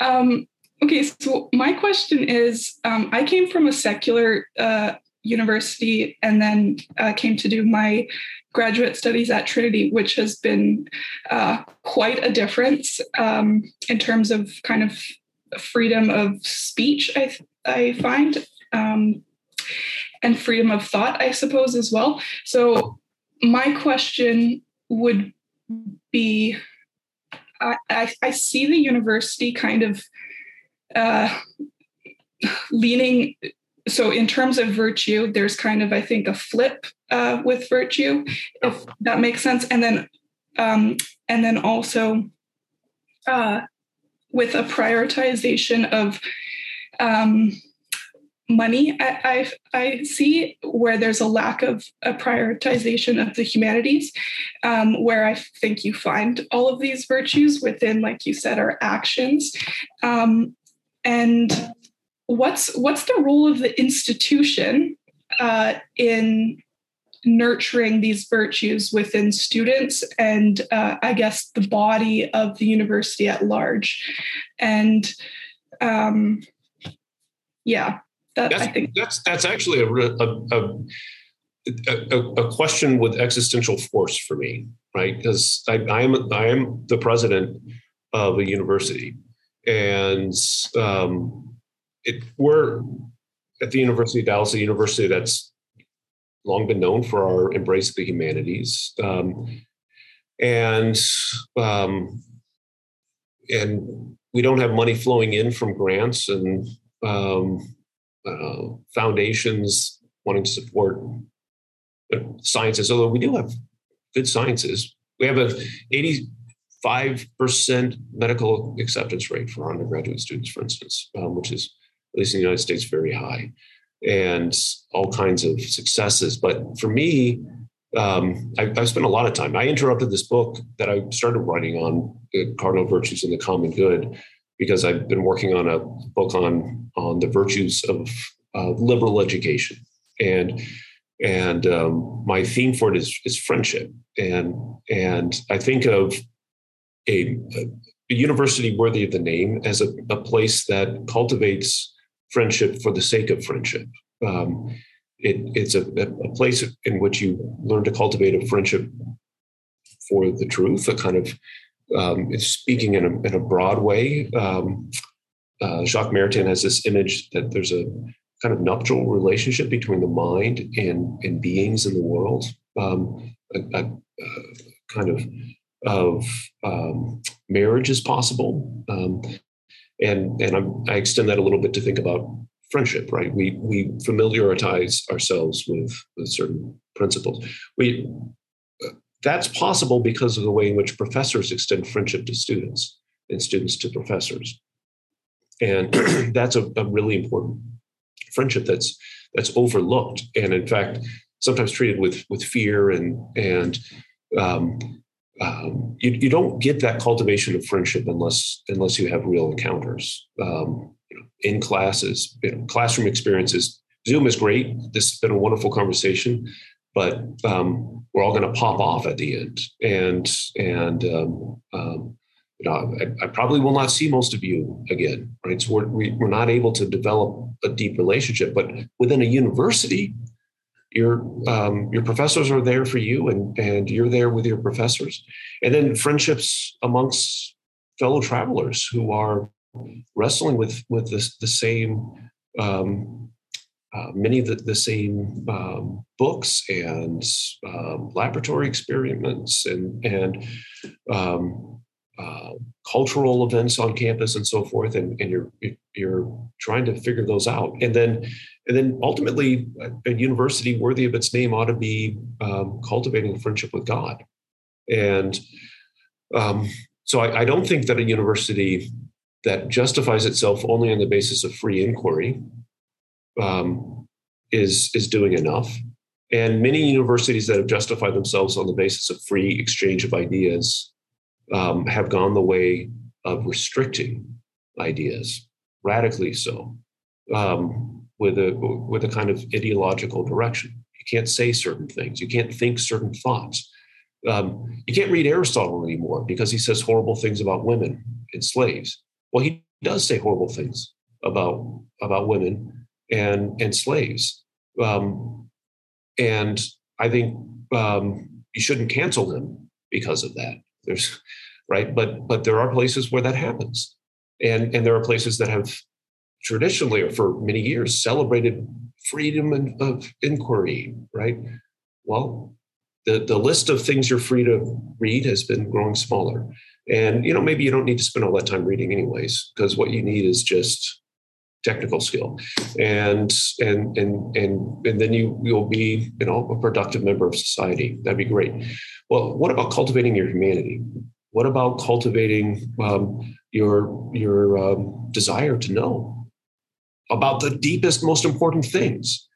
Um, okay. So my question is, um, I came from a secular uh, university and then uh, came to do my graduate studies at Trinity, which has been uh, quite a difference um, in terms of kind of freedom of speech, I, I find, um, and freedom of thought, I suppose, as well. So my question would be, I, I, I see the university kind of uh, leaning So in terms of virtue, there's kind of, I think, a flip uh, with virtue, if that makes sense. And then um, and then also uh, with a prioritization of um, money, I, I, I see where there's a lack of a prioritization of the humanities, um, where I think you find all of these virtues within, like you said, our actions. Um, and What's what's the role of the institution uh, in nurturing these virtues within students and uh, I guess the body of the university at large? And um, yeah, that, that's, I think that's that's actually a a, a a question with existential force for me, right? Because I, I am I am the president of a university, and um, It, we're at the University of Dallas, a university that's long been known for our embrace of the humanities. Um, and um, and we don't have money flowing in from grants and um, uh, foundations wanting to support sciences, although we do have good sciences. We have an eighty-five percent medical acceptance rate for undergraduate students, for instance, um, which is, at least in the United States, very high, and all kinds of successes. But for me, um, I, I've spent a lot of time. I interrupted this book that I started writing on the cardinal virtues and the common good, because I've been working on a book on, on the virtues of uh, liberal education. And, and um, my theme for it is, is friendship. And, and I think of a, a university worthy of the name as a, a place that cultivates friendship for the sake of friendship. Um, it, it's a, a place in which you learn to cultivate a friendship for the truth, a kind of um, it's speaking in a, in a broad way. Um, uh, Jacques Maritain has this image that there's a kind of nuptial relationship between the mind and, and beings in the world, um, a, a, a kind of of um, marriage is possible. Um, And and I'm, I extend that a little bit to think about friendship, right? We we familiarize ourselves with, with certain principles. We that's possible because of the way in which professors extend friendship to students and students to professors, and that's a, a really important friendship that's that's overlooked and in fact sometimes treated with with fear and and. Um, Um, you, you don't get that cultivation of friendship unless unless you have real encounters um, you know, in classes, you know, classroom experiences. Zoom is great. This has been a wonderful conversation, but um, we're all going to pop off at the end. And and um, um, you know, I, I probably will not see most of you again. Right? So we're we, we're not able to develop a deep relationship. But within a university, Your um, your professors are there for you, and, and you're there with your professors. And then friendships amongst fellow travelers who are wrestling with with the, the same, um, uh, many of the, the same um, books and um, laboratory experiments and, and um, uh, cultural events on campus and so forth. And, and you're you're trying to figure those out. And then And then ultimately, a university worthy of its name ought to be um, cultivating a friendship with God. And um, so I, I don't think that a university that justifies itself only on the basis of free inquiry um, is, is doing enough. And many universities that have justified themselves on the basis of free exchange of ideas um, have gone the way of restricting ideas, radically so. Um, with a with a kind of ideological direction. You can't say certain things. You can't think certain thoughts. Um, you can't read Aristotle anymore because he says horrible things about women and slaves. Well, he does say horrible things about, about women and, and slaves. Um, and I think um, you shouldn't cancel him because of that. There's right, but but there are places where that happens. And and there are places that have traditionally, or for many years, celebrated freedom of inquiry, right? Well, the, the list of things you're free to read has been growing smaller. And, you know, maybe you don't need to spend all that time reading anyways, because what you need is just technical skill, and and and and and then you you'll be you know a productive member of society. That'd be great. Well, what about cultivating your humanity? What about cultivating um, your your um, desire to know about the deepest, most important things?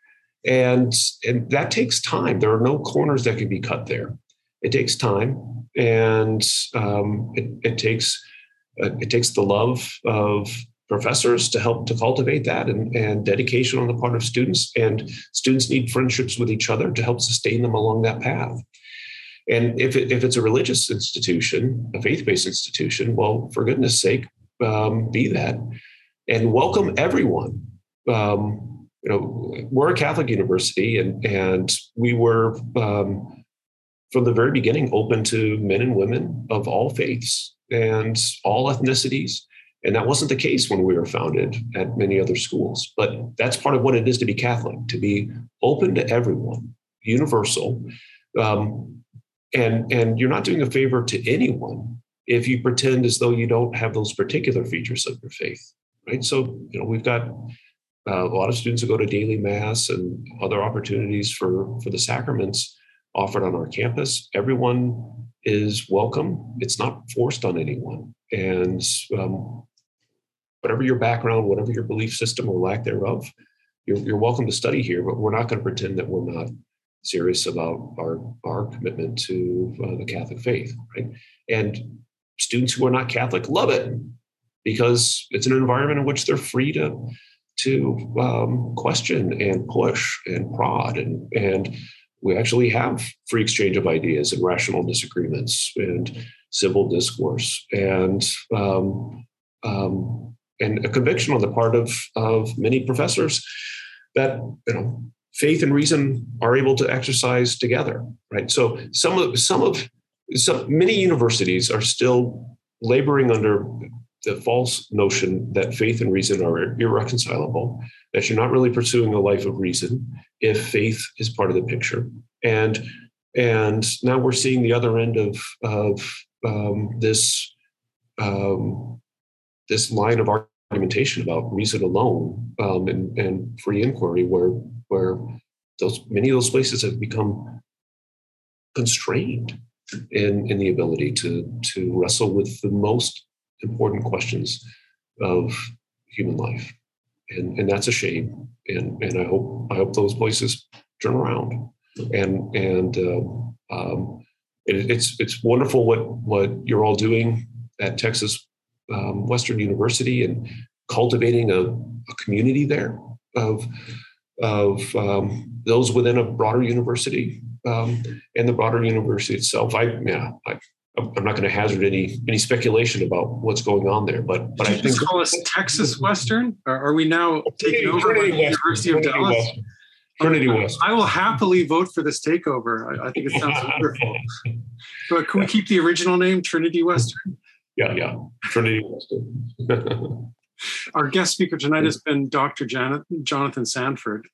And and that takes time. There are no corners that can be cut there. It takes time, and um, it, it takes uh, it takes the love of professors to help to cultivate that, and, and dedication on the part of students. And students need friendships with each other to help sustain them along that path. And if, it, if it's a religious institution, a faith-based institution, well, for goodness sake, um, be that. And welcome everyone. Um, you know, we're a Catholic university, and, and we were, um, from the very beginning, open to men and women of all faiths and all ethnicities. And that wasn't the case when we were founded at many other schools. But that's part of what it is to be Catholic, to be open to everyone, universal. Um, and, and you're not doing a favor to anyone if you pretend as though you don't have those particular features of your faith, right? So, you know, we've got uh, a lot of students who go to daily mass and other opportunities for, for the sacraments offered on our campus. Everyone is welcome. It's not forced on anyone. And um, whatever your background, whatever your belief system or lack thereof, you're, you're welcome to study here, but we're not going to pretend that we're not serious about our, our commitment to uh, the Catholic faith, right? And students who are not Catholic love it because it's an environment in which they're free to, to um, question and push and prod. And, and we actually have free exchange of ideas and rational disagreements and civil discourse, and um, um, and a conviction on the part of, of many professors that you know faith and reason are able to exercise together, right? So some of some of some many universities are still laboring under the false notion that faith and reason are irreconcilable, that you're not really pursuing a life of reason if faith is part of the picture, and and now we're seeing the other end of of Um, this um, this line of argumentation about reason alone um, and, and free inquiry, where where those many of those places have become constrained in in the ability to to wrestle with the most important questions of human life, and and that's a shame. And and I hope I hope those places turn around, and and. Uh, um, It's it's wonderful what, what you're all doing at Texas um, Western University and cultivating a, a community there of of um, those within a broader university um, and the broader university itself. I yeah, I, I'm not going to hazard any any speculation about what's going on there, but but Did I you think just call us Texas Western. Or are we now taking Trinity, over Trinity the University of Dallas? Western. Trinity West. I will happily vote for this takeover. I, I think it sounds wonderful. But can we keep the original name, Trinity Western? Yeah, yeah, Trinity Western. Our guest speaker tonight has been Doctor Janet, Jonathan Sanford.